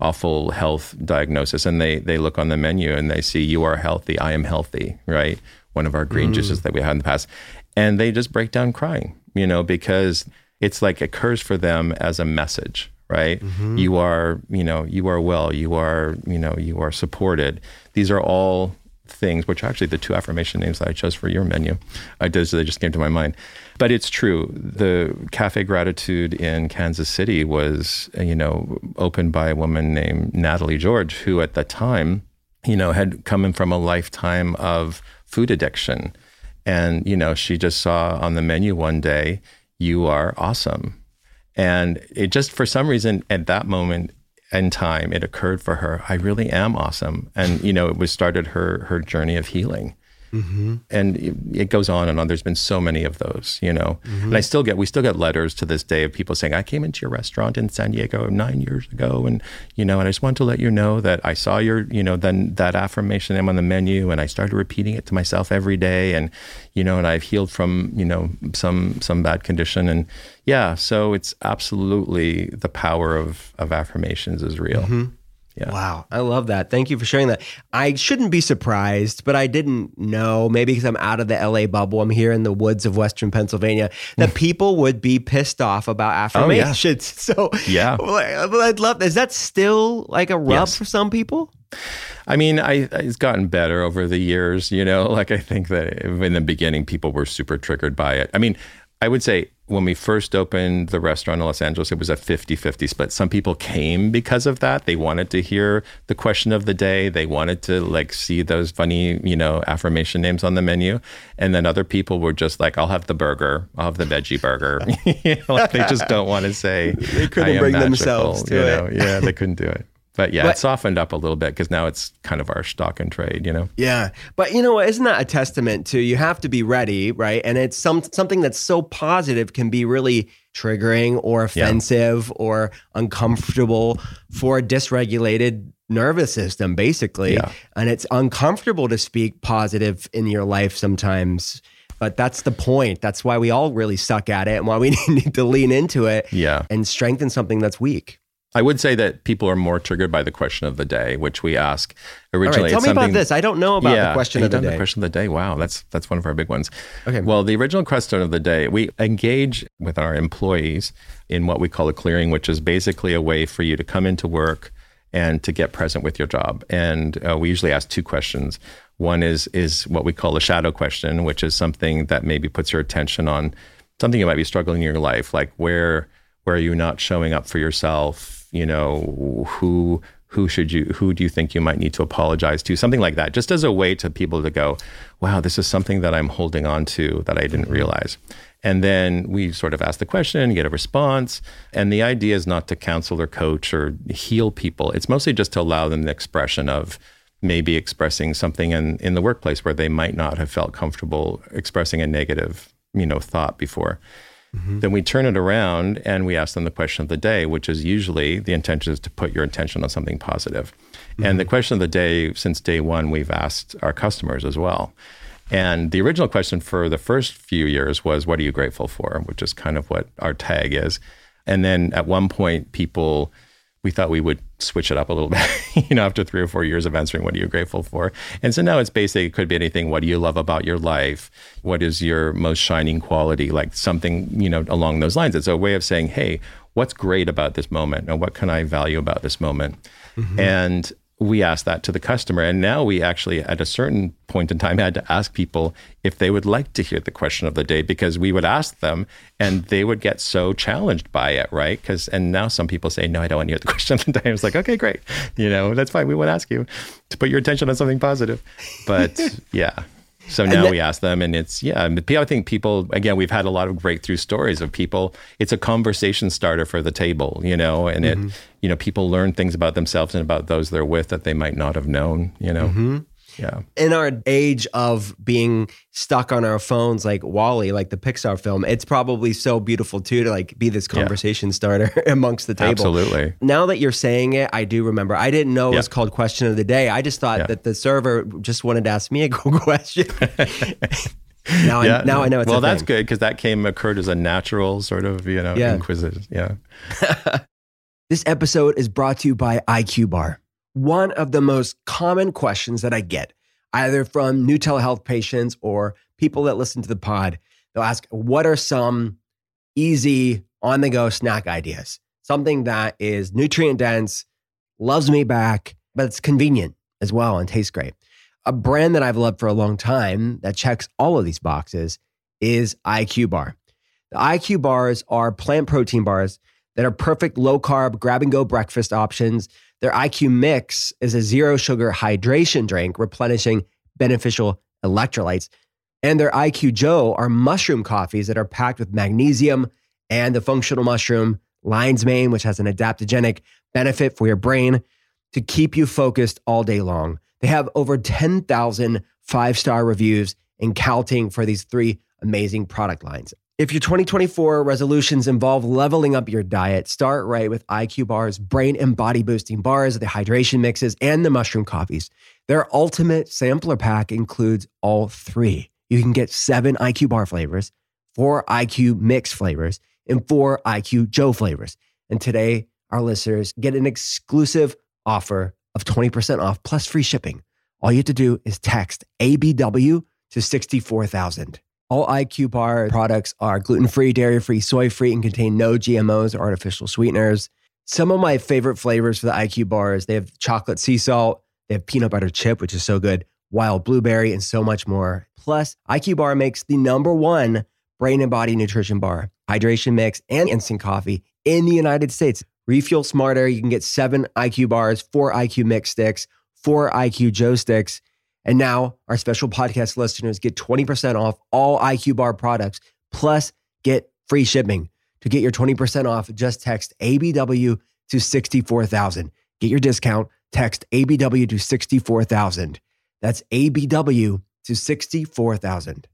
awful health diagnosis, and they look on the menu and they see, you are healthy, I am healthy, right? One of our green juices that we had in the past, and they just break down crying, because it's like occurs for them as a message, right? Mm-hmm. You are, you are well, you are supported. These are all things, which actually the two affirmation names that I chose for your menu, they just came to my mind. But it's true. The Cafe Gratitude in Kansas City was, opened by a woman named Natalie George, who at the time, had come in from a lifetime of food addiction. And, she just saw on the menu one day, you are awesome. And it just, for some reason, at that moment, and time, it occurred for her, I really am awesome. And, it was started her journey of healing. Mm-hmm. And it goes on and on. There's been so many of those, Mm-hmm. And we still get letters to this day of people saying, I came into your restaurant in San Diego 9 years ago. And, and I just want to let you know that I saw your, then that affirmation name on the menu, and I started repeating it to myself every day. And, and I've healed from, some bad condition. And so it's absolutely the power of affirmations is real. Mm-hmm. Yeah. Wow. I love that. Thank you for sharing that. I shouldn't be surprised, but I didn't know, maybe because I'm out of the LA bubble, I'm here in the woods of Western Pennsylvania, that people would be pissed off about affirmations. Oh, yeah. So I'd love, is that still like a rub for some people? I mean, it's gotten better over the years, like I think that in the beginning, people were super triggered by it. I mean, I would say when we first opened the restaurant in Los Angeles, it was a 50-50 split. Some people came because of that. They wanted to hear the question of the day. They wanted to see those funny, affirmation names on the menu. And then other people were just like, I'll have the burger. I'll have the veggie burger. They just don't want to say, they couldn't bring themselves to it. Yeah, they couldn't do it. But it softened up a little bit because now it's kind of our stock and trade, Yeah. But isn't that a testament to, you have to be ready, right? And it's something that's so positive can be really triggering or offensive or uncomfortable for a dysregulated nervous system, basically. Yeah. And it's uncomfortable to speak positive in your life sometimes. But that's the point. That's why we all really suck at it and why we need to lean into it and strengthen something that's weak. I would say that people are more triggered by the question of the day, which we ask originally. All right, tell me about this. I don't know about the question of the day. The question of the day. Wow, that's one of our big ones. Okay. Well, the original question of the day, we engage with our employees in what we call a clearing, which is basically a way for you to come into work and to get present with your job. And we usually ask two questions. One is what we call a shadow question, which is something that maybe puts your attention on something you might be struggling in your life, like where are you not showing up for yourself? who do you think you might need to apologize to? Something like that, just as a way to people to go, wow, this is something that I'm holding on to that I didn't realize. And then we sort of ask the question, get a response. And the idea is not to counsel or coach or heal people. It's mostly just to allow them the expression of maybe expressing something in the workplace where they might not have felt comfortable expressing a negative, thought before. Mm-hmm. Then we turn it around and we ask them the question of the day, which is usually the intention is to put your intention on something positive. Mm-hmm. And the question of the day, since day one, we've asked our customers as well. And the original question for the first few years was, what are you grateful for? Which is kind of what our tag is. And then at one point, people, we thought we would switch it up a little bit, after 3 or 4 years of answering, what are you grateful for? And so now it's basically, it could be anything. What do you love about your life? What is your most shining quality? Like something, along those lines. It's a way of saying, hey, what's great about this moment? And what can I value about this moment? Mm-hmm. And we asked that to the customer. And now we actually, at a certain point in time, had to ask people if they would like to hear the question of the day, because we would ask them and they would get so challenged by it, right? And now some people say, no, I don't want to hear the question of the day. It's like, okay, great. That's fine. We won't ask you to put your attention on something positive. But yeah. So now we ask them, and it's, I think people, again, we've had a lot of breakthrough stories of people. It's a conversation starter for the table, and mm-hmm. People learn things about themselves and about those they're with that they might not have known, Mm-hmm. Yeah. In our age of being stuck on our phones, like WALL-E, like the Pixar film, it's probably so beautiful too to like be this conversation starter amongst the table. Absolutely. Now that you're saying it, I do remember. I didn't know it was called Question of the Day. I just thought that the server just wanted to ask me a cool question. Now I know it's a thing. Well, that's good because that occurred as a natural sort of, inquisitive. Yeah. This episode is brought to you by IQ Bar. One of the most common questions that I get, either from new telehealth patients or people that listen to the pod, they'll ask, what are some easy on-the-go snack ideas? Something that is nutrient-dense, loves me back, but it's convenient as well and tastes great. A brand that I've loved for a long time that checks all of these boxes is IQ Bar. The IQ Bars are plant protein bars that are perfect low-carb, grab-and-go breakfast options. Their IQ Mix is a zero-sugar hydration drink replenishing beneficial electrolytes. And their IQ Joe are mushroom coffees that are packed with magnesium and the functional mushroom lion's mane, which has an adaptogenic benefit for your brain to keep you focused all day long. They have over 10,000 five-star reviews and counting for these three amazing product lines. If your 2024 resolutions involve leveling up your diet, start right with IQ Bar's brain and body boosting bars, the hydration mixes, and the mushroom coffees. Their ultimate sampler pack includes all three. You can get 7 IQ Bar flavors, 4 IQ Mix flavors, and 4 IQ Joe flavors. And today, our listeners get an exclusive offer of 20% off plus free shipping. All you have to do is text ABW to 64,000. All IQ Bar products are gluten-free, dairy-free, soy-free, and contain no GMOs or artificial sweeteners. Some of my favorite flavors for the IQ Bars, they have chocolate sea salt, they have peanut butter chip, which is so good, wild blueberry, and so much more. Plus, IQ Bar makes the #1 brain and body nutrition bar, hydration mix, and instant coffee in the United States. Refuel smarter. You can get 7 IQ Bars, 4 IQ Mix sticks, 4 IQ Joe sticks. And now our special podcast listeners get 20% off all IQ Bar products, plus get free shipping. To get your 20% off, just text ABW to 64,000. Get your discount, text ABW to 64,000. That's ABW to 64,000.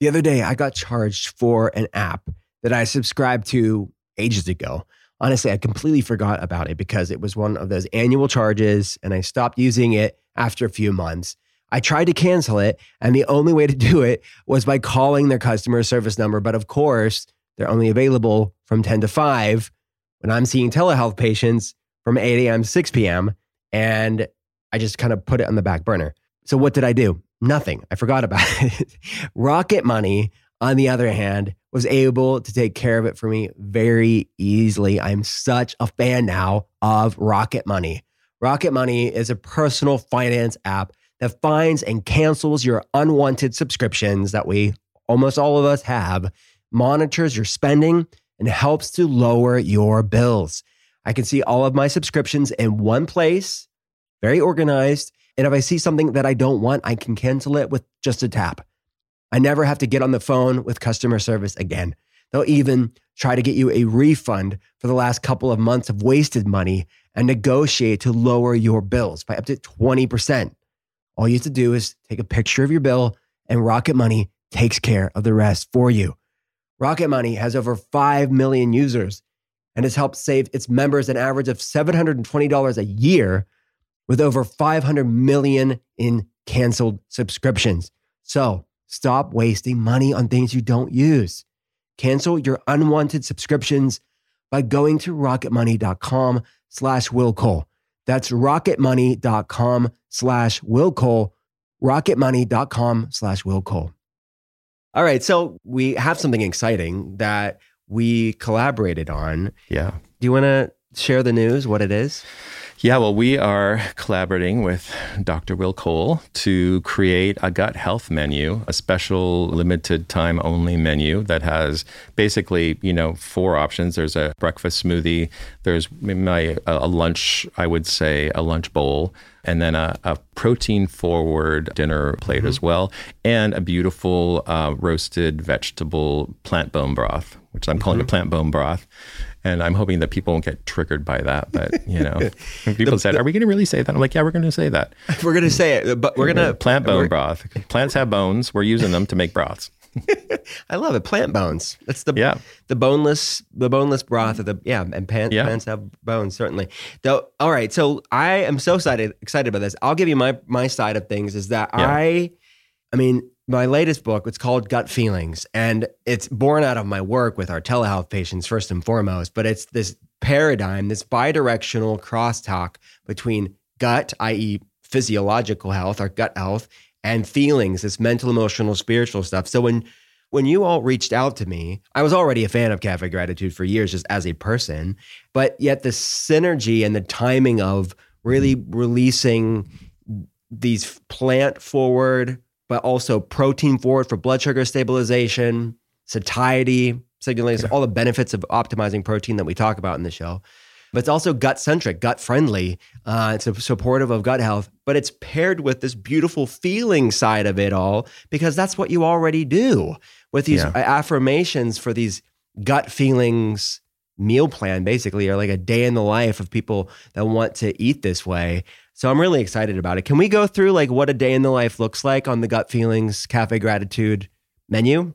The other day, I got charged for an app that I subscribed to ages ago. Honestly, I completely forgot about it because it was one of those annual charges and I stopped using it after a few months. I tried to cancel it and the only way to do it was by calling their customer service number. But of course, they're only available from 10 to 5 when I'm seeing telehealth patients from 8 a.m. to 6 p.m. And I just kind of put it on the back burner. So what did I do? Nothing. I forgot about it. Rocket Money, on the other hand, was able to take care of it for me very easily. I'm such a fan now of Rocket Money. Rocket Money is a personal finance app that finds and cancels your unwanted subscriptions that almost all of us have, monitors your spending, and helps to lower your bills. I can see all of my subscriptions in one place, very organized. And if I see something that I don't want, I can cancel it with just a tap. I never have to get on the phone with customer service again. They'll even try to get you a refund for the last couple of months of wasted money and negotiate to lower your bills by up to 20%. All you have to do is take a picture of your bill, and Rocket Money takes care of the rest for you. Rocket Money has over 5 million users and has helped save its members an average of $720 a year, with over 500 million in canceled subscriptions. So stop wasting money on things you don't use. Cancel your unwanted subscriptions by going to rocketmoney.com/Will Cole. That's rocketmoney.com/Will Cole, rocketmoney.com/Will Cole. All right, so we have something exciting that we collaborated on. Yeah. Do you want to share the news, what it is? Yeah, well, we are collaborating with Dr. Will Cole to create a gut health menu, a special limited time only menu that has basically, you know, four options. There's a breakfast smoothie, there's a lunch, I would say a lunch bowl, and then a protein forward dinner plate as well, and a beautiful roasted vegetable plant bone broth, which I'm calling a plant bone broth. And I'm hoping that people won't get triggered by that. But, you know, people said, are we going to really say that? I'm like, yeah, we're going to say that. We're going to say it, but we're going to... Plant bone broth. Plants have bones. We're using them to make broths. I love it. Plant bones. That's the boneless broth of the... Yeah, and plants have bones, certainly. Though, all right, so I am so excited about this. I'll give you my side of things is that I mean... My latest book, it's called Gut Feelings, and it's born out of my work with our telehealth patients first and foremost, but it's this paradigm, this bidirectional crosstalk between gut, i.e. physiological health, our gut health, and feelings, this mental, emotional, spiritual stuff. So when you all reached out to me, I was already a fan of Cafe Gratitude for years just as a person, but yet the synergy and the timing of really releasing these plant forward, but also protein forward for blood sugar stabilization, satiety, signaling, all the benefits of optimizing protein that we talk about in the show. But it's also gut-centric, gut-friendly. It's supportive of gut health, but it's paired with this beautiful feeling side of it all, because that's what you already do with these affirmations for these gut feelings meal plan, basically, or like a day in the life of people that want to eat this way. So I'm really excited about it. Can we go through like what a day in the life looks like on the Gut Feelings Cafe Gratitude menu?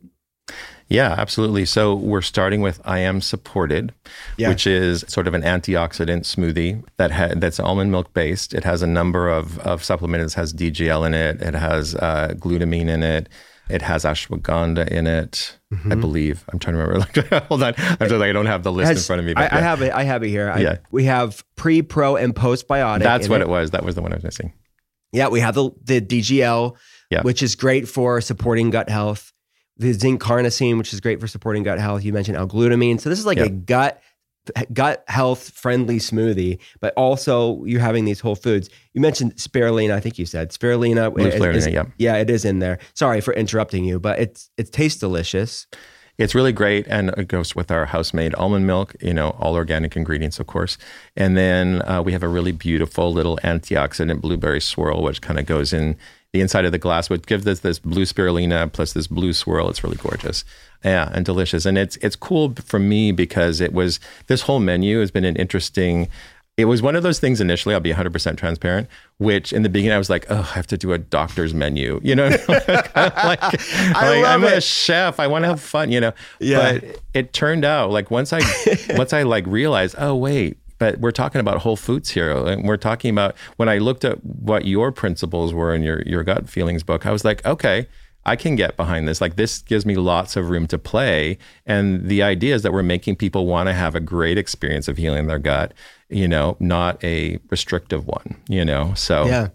Yeah, absolutely. So we're starting with I Am Supported, which is sort of an antioxidant smoothie that's almond milk based. It has a number of supplements. It has DGL in it. It has glutamine in it. It has ashwagandha in it, I believe. I'm trying to remember. Hold on. I don't have the list in front of me. I have it here. We have pre, pro, and postbiotic. That's what it was. That was the one I was missing. Yeah, we have the DGL, which is great for supporting gut health. The zinc carnosine, which is great for supporting gut health. You mentioned L-glutamine. So this is like a gut health friendly smoothie, but also you're having these whole foods. You mentioned spirulina. I think you said spirulina. It is in there. Sorry for interrupting you, but it tastes delicious. It's really great, and it goes with our house-made almond milk, you know, all organic ingredients, of course. And then we have a really beautiful little antioxidant blueberry swirl, which kind of goes in the inside of the glass, which gives us this blue spirulina plus this blue swirl. It's really gorgeous. Yeah, and delicious. And it's cool for me because it was, this whole menu has been an interesting, it was one of those things initially, I'll be 100% transparent, which in the beginning I was like, oh, I have to do a doctor's menu. You know, I'm a chef. I want to have fun, you know. Yeah. But it turned out like once I realized, oh, wait, but we're talking about whole foods here. And we're talking about, when I looked at what your principles were in your Gut Feelings book, I was like, okay, I can get behind this. Like, this gives me lots of room to play. And the idea is that we're making people want to have a great experience of healing their gut, you know, not a restrictive one, you know? So, yeah.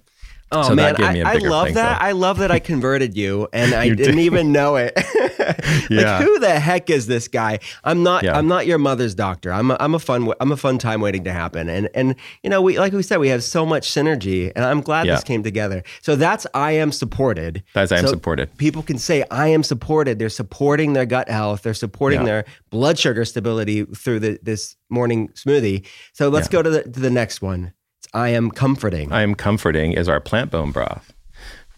Oh, so man, that gave me a bigger thing. I love that I converted you, and I didn't even know it. Yeah. Like, who the heck is this guy? I'm not your mother's doctor. I'm a fun time waiting to happen. And you know, we, like we said, we have so much synergy, and I'm glad this came together. So that's I am supported. That's I am supported. People can say I am supported. They're supporting their gut health. They're supporting their blood sugar stability through this morning smoothie. So let's go to the next one. It's I am comforting. I am comforting is our plant bone broth.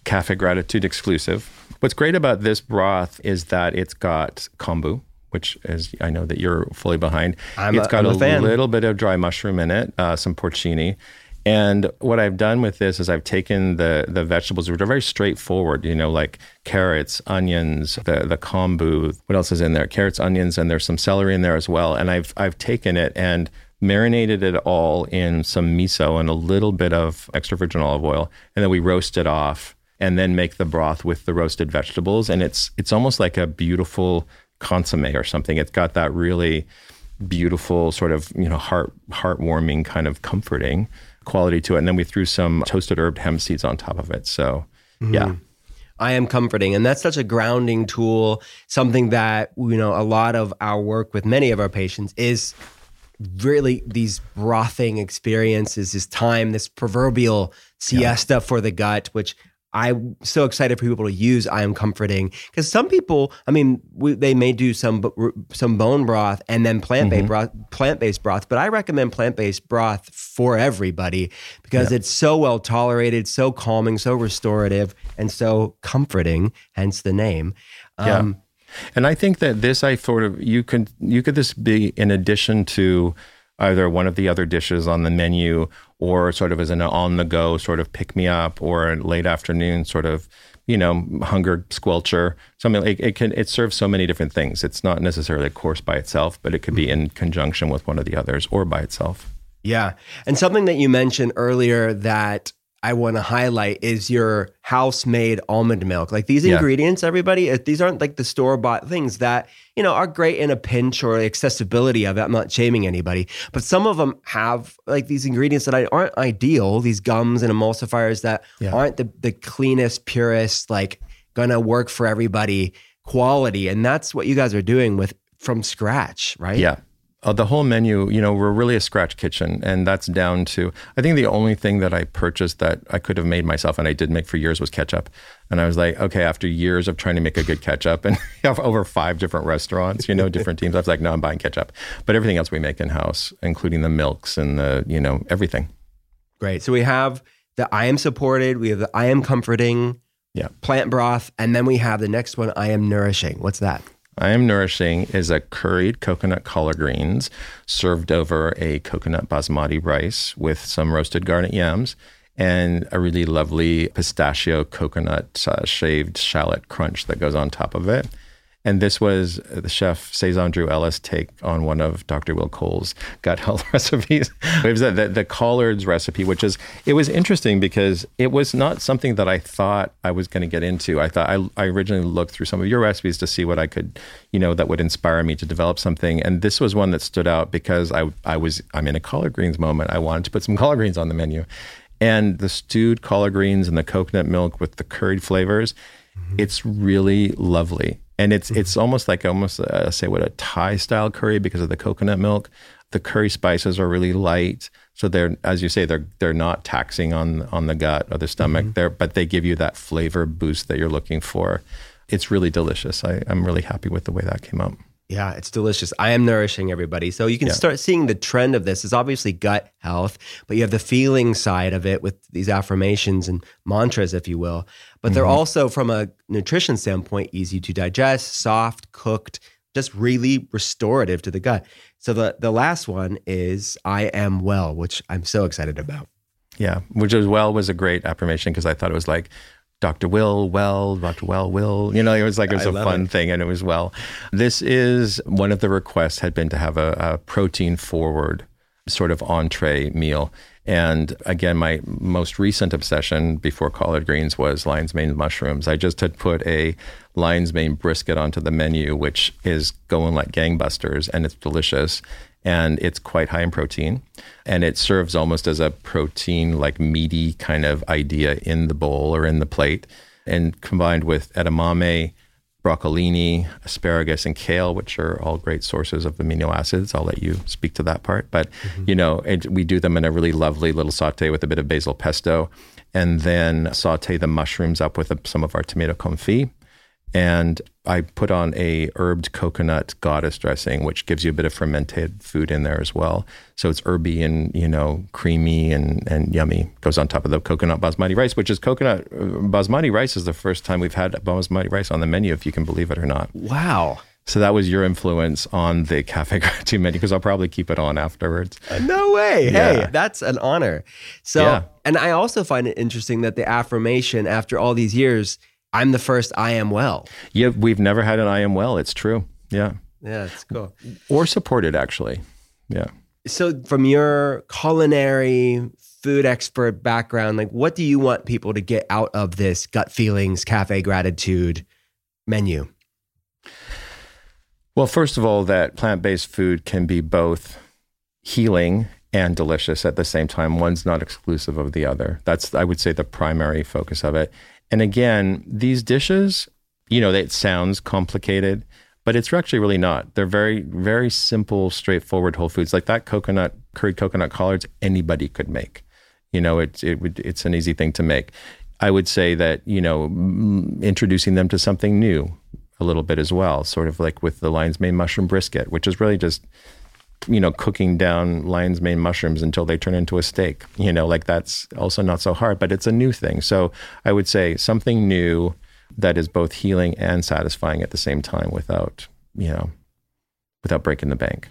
Cafe Gratitude exclusive. What's great about this broth is that it's got kombu, which is, I know that you're fully behind. It's got a little bit of dry mushroom in it, some porcini. And what I've done with this is I've taken the vegetables, which are very straightforward, you know, like carrots, onions, the kombu. What else is in there? Carrots, onions, and there's some celery in there as well. And I've taken it and marinated it all in some miso and a little bit of extra virgin olive oil. And then we roast it off and then make the broth with the roasted vegetables. And it's almost like a beautiful consommé or something. It's got that really beautiful sort of, you know, heartwarming kind of comforting quality to it. And then we threw some toasted herb hemp seeds on top of it. So I am comforting. And that's such a grounding tool, something that, you know, a lot of our work with many of our patients is really these brothing experiences, this time, this proverbial siesta for the gut, which I'm so excited for people to use I am comforting, because some people, I mean, they may do some bone broth and then plant-based broth, but I recommend plant-based broth for everybody because it's so well tolerated, so calming, so restorative, and so comforting, hence the name. And I think that this, I sort of, you could this be in addition to either one of the other dishes on the menu, or sort of as an on-the-go sort of pick-me-up, or a late afternoon sort of, you know, hunger squelcher. Something like it serves so many different things. It's not necessarily a course by itself, but it could be in conjunction with one of the others or by itself. Yeah, and something that you mentioned earlier that I want to highlight is your house-made almond milk. Like these ingredients, everybody, these aren't like the store-bought things that, you know, are great in a pinch or accessibility of it. I'm not shaming anybody, but some of them have like these ingredients that aren't ideal, these gums and emulsifiers that aren't the cleanest, purest, like gonna work for everybody quality. And that's what you guys are doing with from scratch, right? Yeah. The whole menu, you know, we're really a scratch kitchen, and that's down to, I think the only thing that I purchased that I could have made myself, and I did make for years, was ketchup. And I was like, okay, after years of trying to make a good ketchup and over 5 different restaurants, you know, different teams, I was like, no, I'm buying ketchup. But everything else we make in-house, including the milks and the, you know, everything. Great. So we have the I am supported, we have the I am comforting, plant broth, and then we have the next one, I am nourishing. What's that? I am nourishing is a curried coconut collard greens served over a coconut basmati rice with some roasted garnet yams and a really lovely pistachio coconut shaved shallot crunch that goes on top of it. And this was the Chef Seizan Dreux Ellis' take on one of Dr. Will Cole's gut health recipes. It was the collards recipe, it was interesting because it was not something that I thought I was going to get into. I thought I originally looked through some of your recipes to see what I could, you know, that would inspire me to develop something. And this was one that stood out because I'm in a collard greens moment. I wanted to put some collard greens on the menu. And the stewed collard greens and the coconut milk with the curried flavors, it's really lovely. And it's almost like a Thai style curry because of the coconut milk. The curry spices are really light, so they're, as you say, they're not taxing on the gut or the stomach. But they give you that flavor boost that you're looking for. It's really delicious. I'm really happy with the way that came out. Yeah, it's delicious. I am nourishing, everybody. So you can start seeing the trend of this. It's obviously gut health, but you have the feeling side of it with these affirmations and mantras, if you will. But they're also, from a nutrition standpoint, easy to digest, soft, cooked, just really restorative to the gut. So the last one is I am well, which I'm so excited about. Yeah, which as well was a great affirmation because I thought it was like, Dr. Will, you know, it was a fun thing and it was well. This is one of the requests had been to have a protein forward sort of entree meal. And again, my most recent obsession before collard greens was lion's mane mushrooms. I just had put a lion's mane brisket onto the menu, which is going like gangbusters, and it's delicious. And it's quite high in protein, and it serves almost as a protein, like meaty kind of idea in the bowl or in the plate, and combined with edamame, broccolini, asparagus, and kale, which are all great sources of amino acids. I'll let you speak to that part. But, you know, we do them in a really lovely little saute with a bit of basil pesto, and then saute the mushrooms up with some of our tomato confit. And I put on a herbed coconut goddess dressing, which gives you a bit of fermented food in there as well. So it's herby and, you know, creamy and yummy. Goes on top of the coconut basmati rice, which is coconut basmati rice is the first time we've had basmati rice on the menu, if you can believe it or not. Wow. So that was your influence on the Cafe Gratitude menu, because I'll probably keep it on afterwards. No way. Yeah. Hey, that's an honor. So, yeah. And I also find it interesting that the affirmation after all these years, I'm the first I am well. Yeah, we've never had an I am well. It's true. Yeah. Yeah, it's cool. Or supported, actually. Yeah. So from your culinary food expert background, like what do you want people to get out of this Gut Feelings Cafe Gratitude menu? Well, first of all, that plant-based food can be both healing and delicious at the same time. One's not exclusive of the other. That's, I would say, the primary focus of it. And again, these dishes, you know, it sounds complicated, but it's actually really not. They're very, very simple, straightforward whole foods. Like that coconut, curried coconut collards, anybody could make. You know, it's an easy thing to make. I would say that, you know, introducing them to something new a little bit as well, sort of like with the lion's mane mushroom brisket, which is really just, you know, cooking down lion's mane mushrooms until they turn into a steak, you know, like that's also not so hard, but it's a new thing. So I would say something new that is both healing and satisfying at the same time without, you know, without breaking the bank.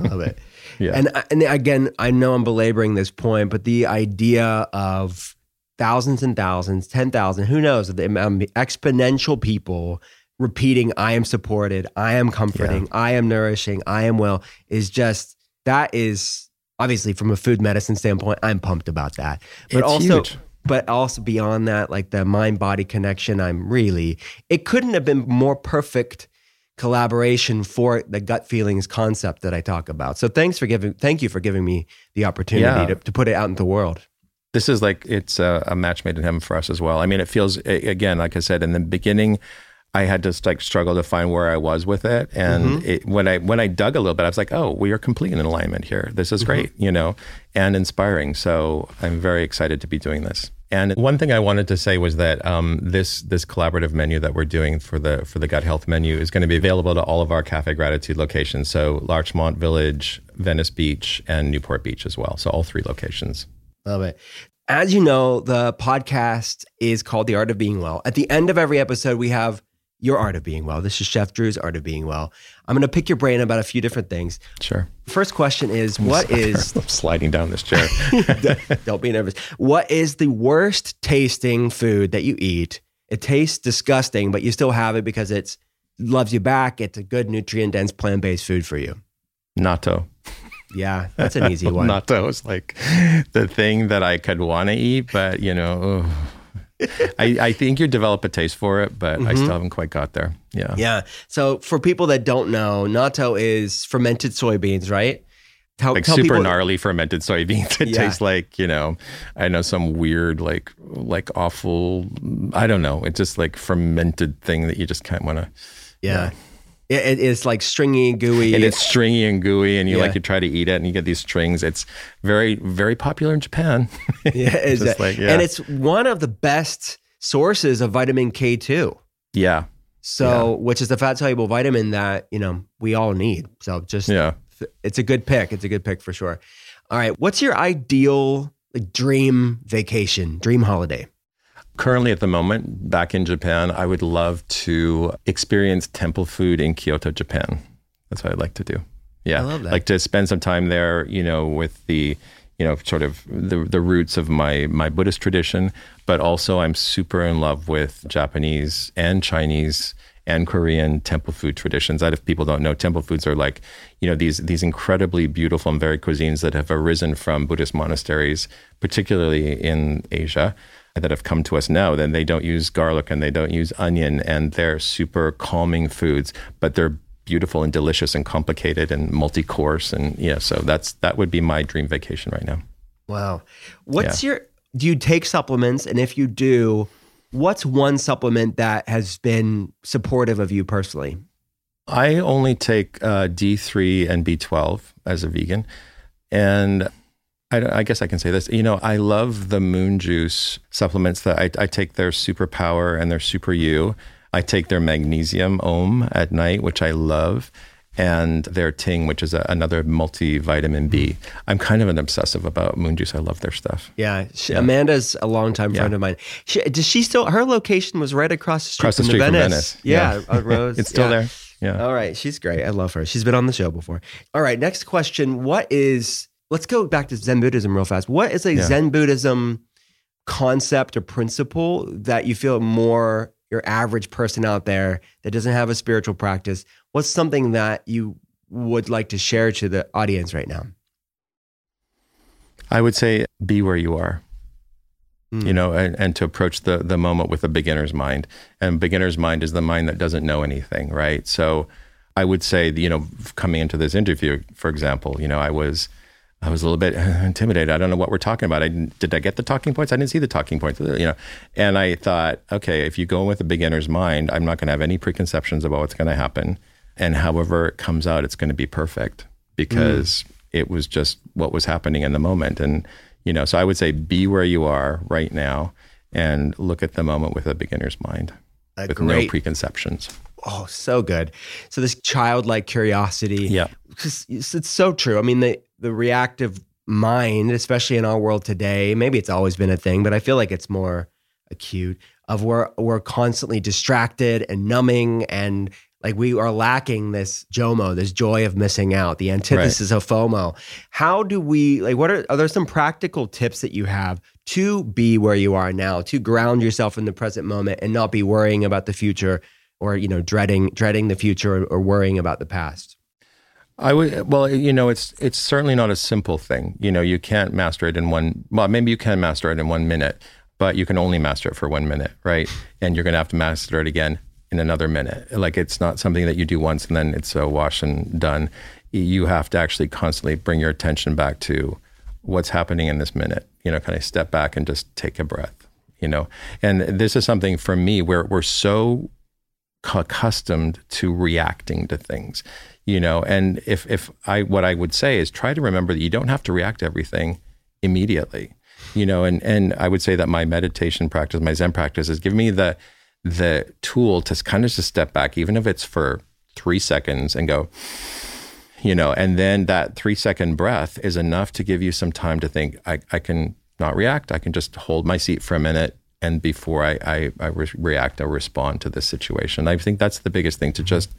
I love it. Yeah. And again, I know I'm belaboring this point, but the idea of thousands and thousands, 10,000, who knows, the exponential people repeating, I am supported, I am comforting, yeah, I am nourishing, I am well, is just, that is obviously from a food medicine standpoint, I'm pumped about that. But it's also, huge. But also beyond that, like the mind-body connection, it couldn't have been more perfect collaboration for the Gut Feelings concept that I talk about. So thank you for giving me the opportunity to put it out into the world. This is like, it's a match made in heaven for us as well. I mean, it feels, again, like I said, in the beginning, I had to like struggle to find where I was with it. And when I dug a little bit, I was like, oh, we are completely in alignment here. This is great, you know, and inspiring. So I'm very excited to be doing this. And one thing I wanted to say was that this collaborative menu that we're doing for the gut health menu is going to be available to all of our Cafe Gratitude locations. So Larchmont Village, Venice Beach, and Newport Beach as well. So all three locations. Love it. As you know, the podcast is called The Art of Being Well. At the end of every episode, we have your Art of Being Well. This is Chef Drew's Art of Being Well. I'm going to pick your brain about a few different things. Sure. First question is, I'm sliding down this chair. Don't be nervous. What is the worst tasting food that you eat? It tastes disgusting, but you still have it because it loves you back. It's a good nutrient-dense plant-based food for you. Natto. Yeah, that's an easy one. Natto is like the thing that I could want to eat, but you know... Ugh. I think you develop a taste for it, but I still haven't quite got there. Yeah. Yeah. So for people that don't know, natto is fermented soybeans, right? Tell super people, gnarly fermented soybeans. It tastes like, you know, I know some weird, like awful, I don't know. It's just like fermented thing that you just kind of want to. Yeah. You know. It's like stringy and gooey. And it's stringy and gooey, and you like you try to eat it, and you get these strings. It's very, very popular in Japan. Yeah, exactly. And it's one of the best sources of vitamin K2. Yeah. So, which is the fat-soluble vitamin that, you know, we all need. So just, it's a good pick. It's a good pick for sure. All right. What's your ideal dream vacation, dream holiday? Currently at the moment, back in Japan, I would love to experience temple food in Kyoto, Japan. That's what I'd like to do. Yeah. I love that. Like to spend some time there, you know, with the, you know, sort of the roots of my Buddhist tradition, but also I'm super in love with Japanese and Chinese and Korean temple food traditions. That if people don't know, temple foods are like, you know, these incredibly beautiful and varied cuisines that have arisen from Buddhist monasteries, particularly in Asia, that have come to us now. Then they don't use garlic and they don't use onion, and they're super calming foods, but they're beautiful and delicious and complicated and multi-course. And yeah, so that would be my dream vacation right now. Wow. Do you take supplements? And if you do, What's one supplement that has been supportive of you personally? I only take D3 and B12 as a vegan. And I guess I can say this, you know, I love the Moon Juice supplements that I take their Superpower and their Super U. I take their Magnesium Om at night, which I love, and their Ting, which is another multivitamin B. I'm kind of an obsessive about Moon Juice. I love their stuff. Yeah. Amanda's a longtime friend of mine. Her location was right across the street from Venice. Yeah. Rose. It's still there. Yeah. All right. She's great. I love her. She's been on the show before. All right. Next question. Let's go back to Zen Buddhism real fast. What is a Zen Buddhism concept or principle that you feel more your average person out there that doesn't have a spiritual practice? What's something that you would like to share to the audience right now? I would say be where you are, you know, and to approach the moment with a beginner's mind. And beginner's mind is the mind that doesn't know anything, right? So I would say, you know, coming into this interview, for example, you know, I was a little bit intimidated. I don't know what we're talking about. Did I get the talking points? I didn't see the talking points, you know. And I thought, okay, if you go in with a beginner's mind, I'm not going to have any preconceptions about what's going to happen. And however it comes out, it's going to be perfect because it was just what was happening in the moment. And, you know, so I would say be where you are right now and look at the moment with a beginner's mind with no preconceptions. Oh, so good. So this childlike curiosity. Yeah. It's so true. I mean, the reactive mind, especially in our world today, maybe it's always been a thing, but I feel like it's more acute of we're constantly distracted and numbing, and like we are lacking this JOMO, this joy of missing out, the antithesis of FOMO. How do we, like, are there some practical tips that you have to be where you are now, to ground yourself in the present moment and not be worrying about the future or, you know, dreading the future or worrying about the past? I would, well, you know, it's certainly not a simple thing. You know, you can't master it in maybe you can master it in 1 minute, but you can only master it for 1 minute, right? And you're going to have to master it again in another minute. Like, it's not something that you do once and then it's a wash and done. You have to actually constantly bring your attention back to what's happening in this minute, you know, kind of step back and just take a breath, you know? And this is something for me where we're so accustomed to reacting to things. You know, and what I would say is try to remember that you don't have to react to everything immediately, you know, and I would say that my meditation practice, my Zen practice has given me the tool to kind of just step back, even if it's for 3 seconds, and go, you know, and then that 3-second breath is enough to give you some time to think, I can not react. I can just hold my seat for a minute. And before I react or respond to this situation, I think that's the biggest thing, to just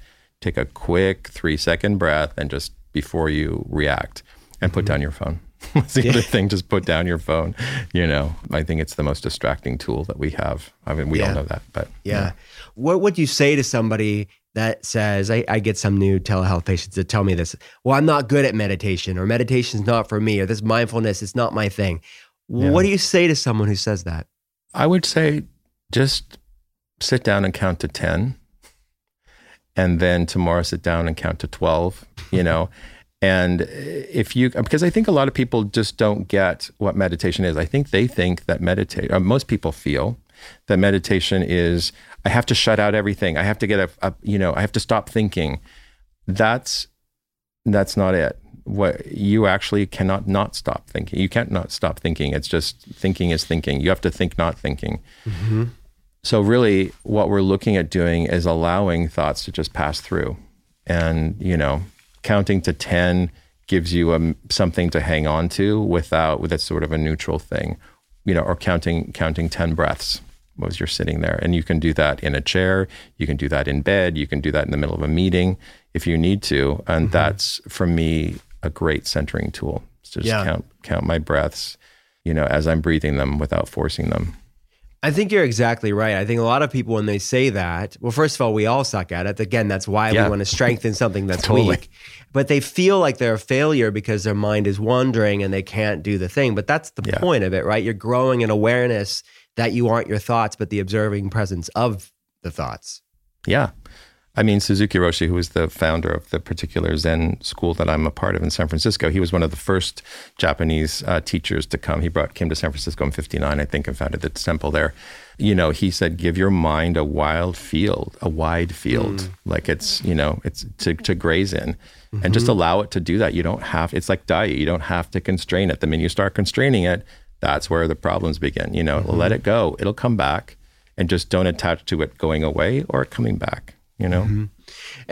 take a quick 3-second breath and just before you react, and put down your phone. That's the other thing, just put down your phone. You know, I think it's the most distracting tool that we have. I mean, we all know that, but yeah. What would you say to somebody that says, I get some new telehealth patients that tell me this, well, I'm not good at meditation, or meditation's not for me, or this mindfulness is not my thing. Yeah. What do you say to someone who says that? I would say just sit down and count to 10. And then tomorrow sit down and count to 12, you know, and because I think a lot of people just don't get what meditation is. I think they think that most people feel that meditation is, I have to shut out everything. I have to get I have to stop thinking. That's not it. What you actually cannot not stop thinking. You can't not stop thinking. It's just thinking is thinking. You have to think not thinking. Mm-hmm. So really what we're looking at doing is allowing thoughts to just pass through, and, you know, counting to 10 gives you something to hang on to that's sort of a neutral thing, you know, or counting 10 breaths as you're sitting there. And you can do that in a chair, you can do that in bed, you can do that in the middle of a meeting if you need to. And that's, for me, a great centering tool. It's to just count my breaths, you know, as I'm breathing them without forcing them. I think you're exactly right. I think a lot of people, when they say that, well, first of all, we all suck at it. Again, that's why we want to strengthen something that's weak. But they feel like they're a failure because their mind is wandering and they can't do the thing. But that's the point of it, right? You're growing an awareness that you aren't your thoughts, but the observing presence of the thoughts. Yeah. I mean, Suzuki Roshi, who was the founder of the particular Zen school that I'm a part of in San Francisco, he was one of the first Japanese teachers to come. He came to San Francisco in 1959, I think, and founded the temple there. You know, he said, give your mind a wide field, like it's, you know, it's to graze in, mm-hmm. and just allow it to do that. You don't have, it's like diet. You don't have to constrain it. The minute you start constraining it, that's where the problems begin. You know, mm-hmm. let it go. It'll come back, and just don't attach to it going away or coming back, you know? Mm-hmm.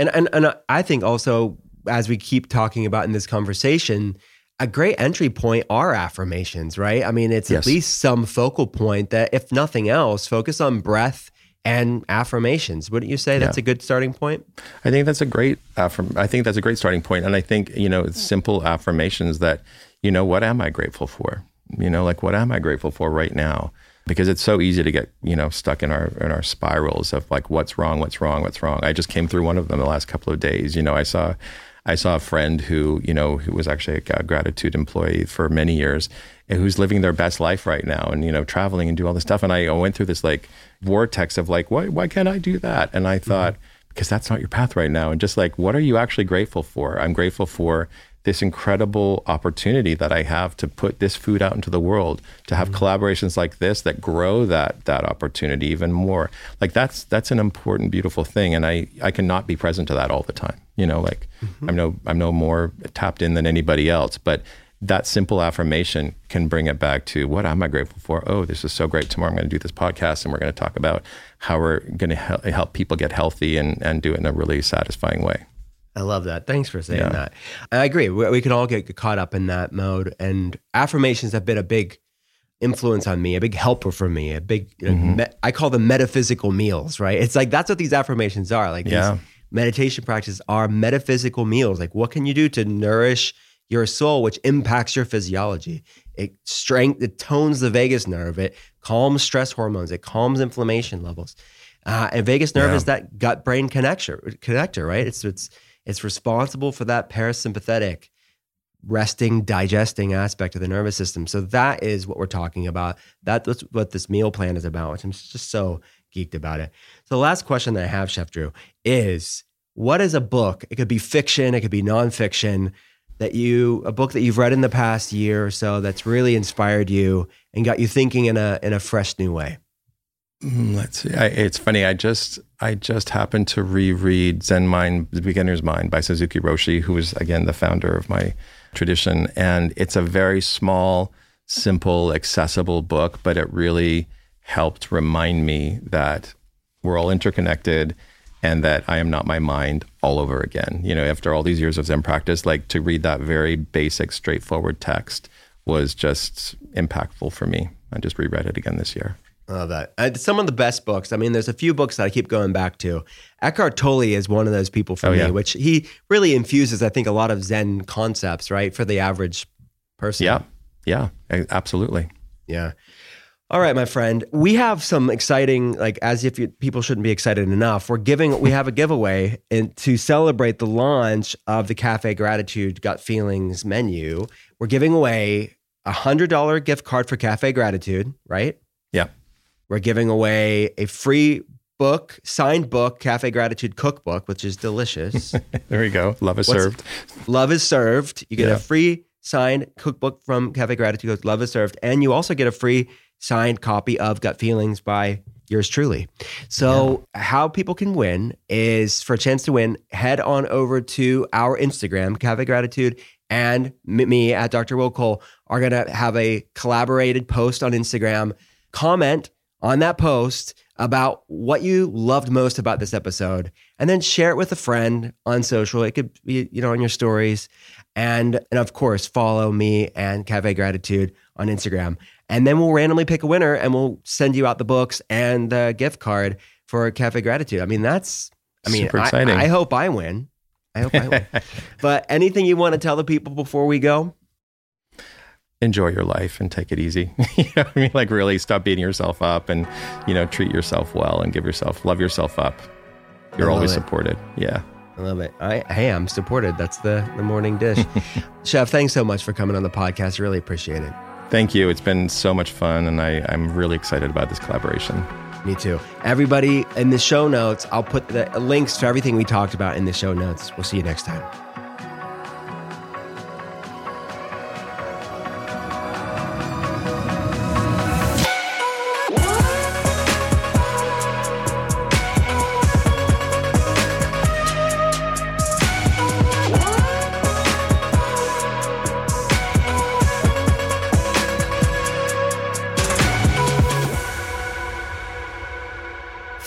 And I think also, as we keep talking about in this conversation, a great entry point are affirmations, right? I mean, it's yes. at least some focal point that, if nothing else, focus on breath and affirmations. Wouldn't you say that's a good starting point? I think that's a great starting point. And I think, you know, it's simple affirmations that, you know, what am I grateful for? You know, like, what am I grateful for right now? Because it's so easy to get, you know, stuck in our spirals of like, what's wrong. I just came through one of them the last couple of days. You know, I saw a friend who, you know, who was actually a Gratitude employee for many years, and who's living their best life right now, and, you know, traveling and do all this stuff. And I went through this like vortex of like, why can't I do that? And I thought, because that's not your path right now. And just like, what are you actually grateful for? I'm grateful for this incredible opportunity that I have to put this food out into the world, to have collaborations like this that grow that opportunity even more. Like that's an important, beautiful thing. And I cannot be present to that all the time. You know, like I'm no more tapped in than anybody else, but that simple affirmation can bring it back to, what am I grateful for? Oh, this is so great. Tomorrow I'm going to do this podcast, and we're going to talk about how we're going to help people get healthy and do it in a really satisfying way. I love that. Thanks for saying that. I agree. We can all get caught up in that mode. And affirmations have been a big influence on me, a big helper for me, a big, you know, I call them metaphysical meals, right? It's like, that's what these affirmations are. Like these meditation practices are metaphysical meals. Like, what can you do to nourish your soul, which impacts your physiology? It tones the vagus nerve. It calms stress hormones. It calms inflammation levels. And vagus nerve is that gut-brain connector, right? It's responsible for that parasympathetic, resting, digesting aspect of the nervous system. So that is what we're talking about. That's what this meal plan is about, which I'm just so geeked about it. So the last question that I have, Chef Dreux, is, what is a book? It could be fiction, it could be nonfiction, a book that you've read in the past year or so that's really inspired you and got you thinking in a fresh new way. Let's see. It's funny. I just happened to reread Zen Mind, The Beginner's Mind by Suzuki Roshi, who was, again, the founder of my tradition. And it's a very small, simple, accessible book, but it really helped remind me that we're all interconnected and that I am not my mind all over again. You know, after all these years of Zen practice, like, to read that very basic, straightforward text was just impactful for me. I just reread it again this year. I love that. Some of the best books. I mean, there's a few books that I keep going back to. Eckhart Tolle is one of those people for me, which he really infuses, I think, a lot of Zen concepts, right, for the average person. Yeah, absolutely. Yeah. All right, my friend. We have some exciting, like, as if people shouldn't be excited enough. We have a giveaway to celebrate the launch of the Cafe Gratitude Gut Feelings menu. We're giving away a $100 gift card for Cafe Gratitude, right? Yeah. We're giving away a free book, signed book, Cafe Gratitude Cookbook, which is delicious. There you go. Love is served. You get a free signed cookbook from Cafe Gratitude. Love is served. And you also get a free signed copy of Gut Feelings by yours truly. So how people can win is, for a chance to win, head on over to our Instagram, Cafe Gratitude, and me at Dr. Will Cole are going to have a collaborated post on Instagram. Comment on that post about what you loved most about this episode, and then share it with a friend on social. It could be, you know, on your stories. And of course, follow me and Cafe Gratitude on Instagram. And then we'll randomly pick a winner, and we'll send you out the books and the gift card for Cafe Gratitude. I mean, super exciting. I hope I win. But anything you want to tell the people before we go? Enjoy your life and take it easy. You know what I mean? Like, really stop beating yourself up, and, you know, treat yourself well and love yourself up. You're always supported. Yeah. I love it. Hey, I'm supported. That's the morning dish. Chef, thanks so much for coming on the podcast. Really appreciate it. Thank you. It's been so much fun, and I'm really excited about this collaboration. Me too. Everybody, in the show notes, I'll put the links to everything we talked about in the show notes. We'll see you next time.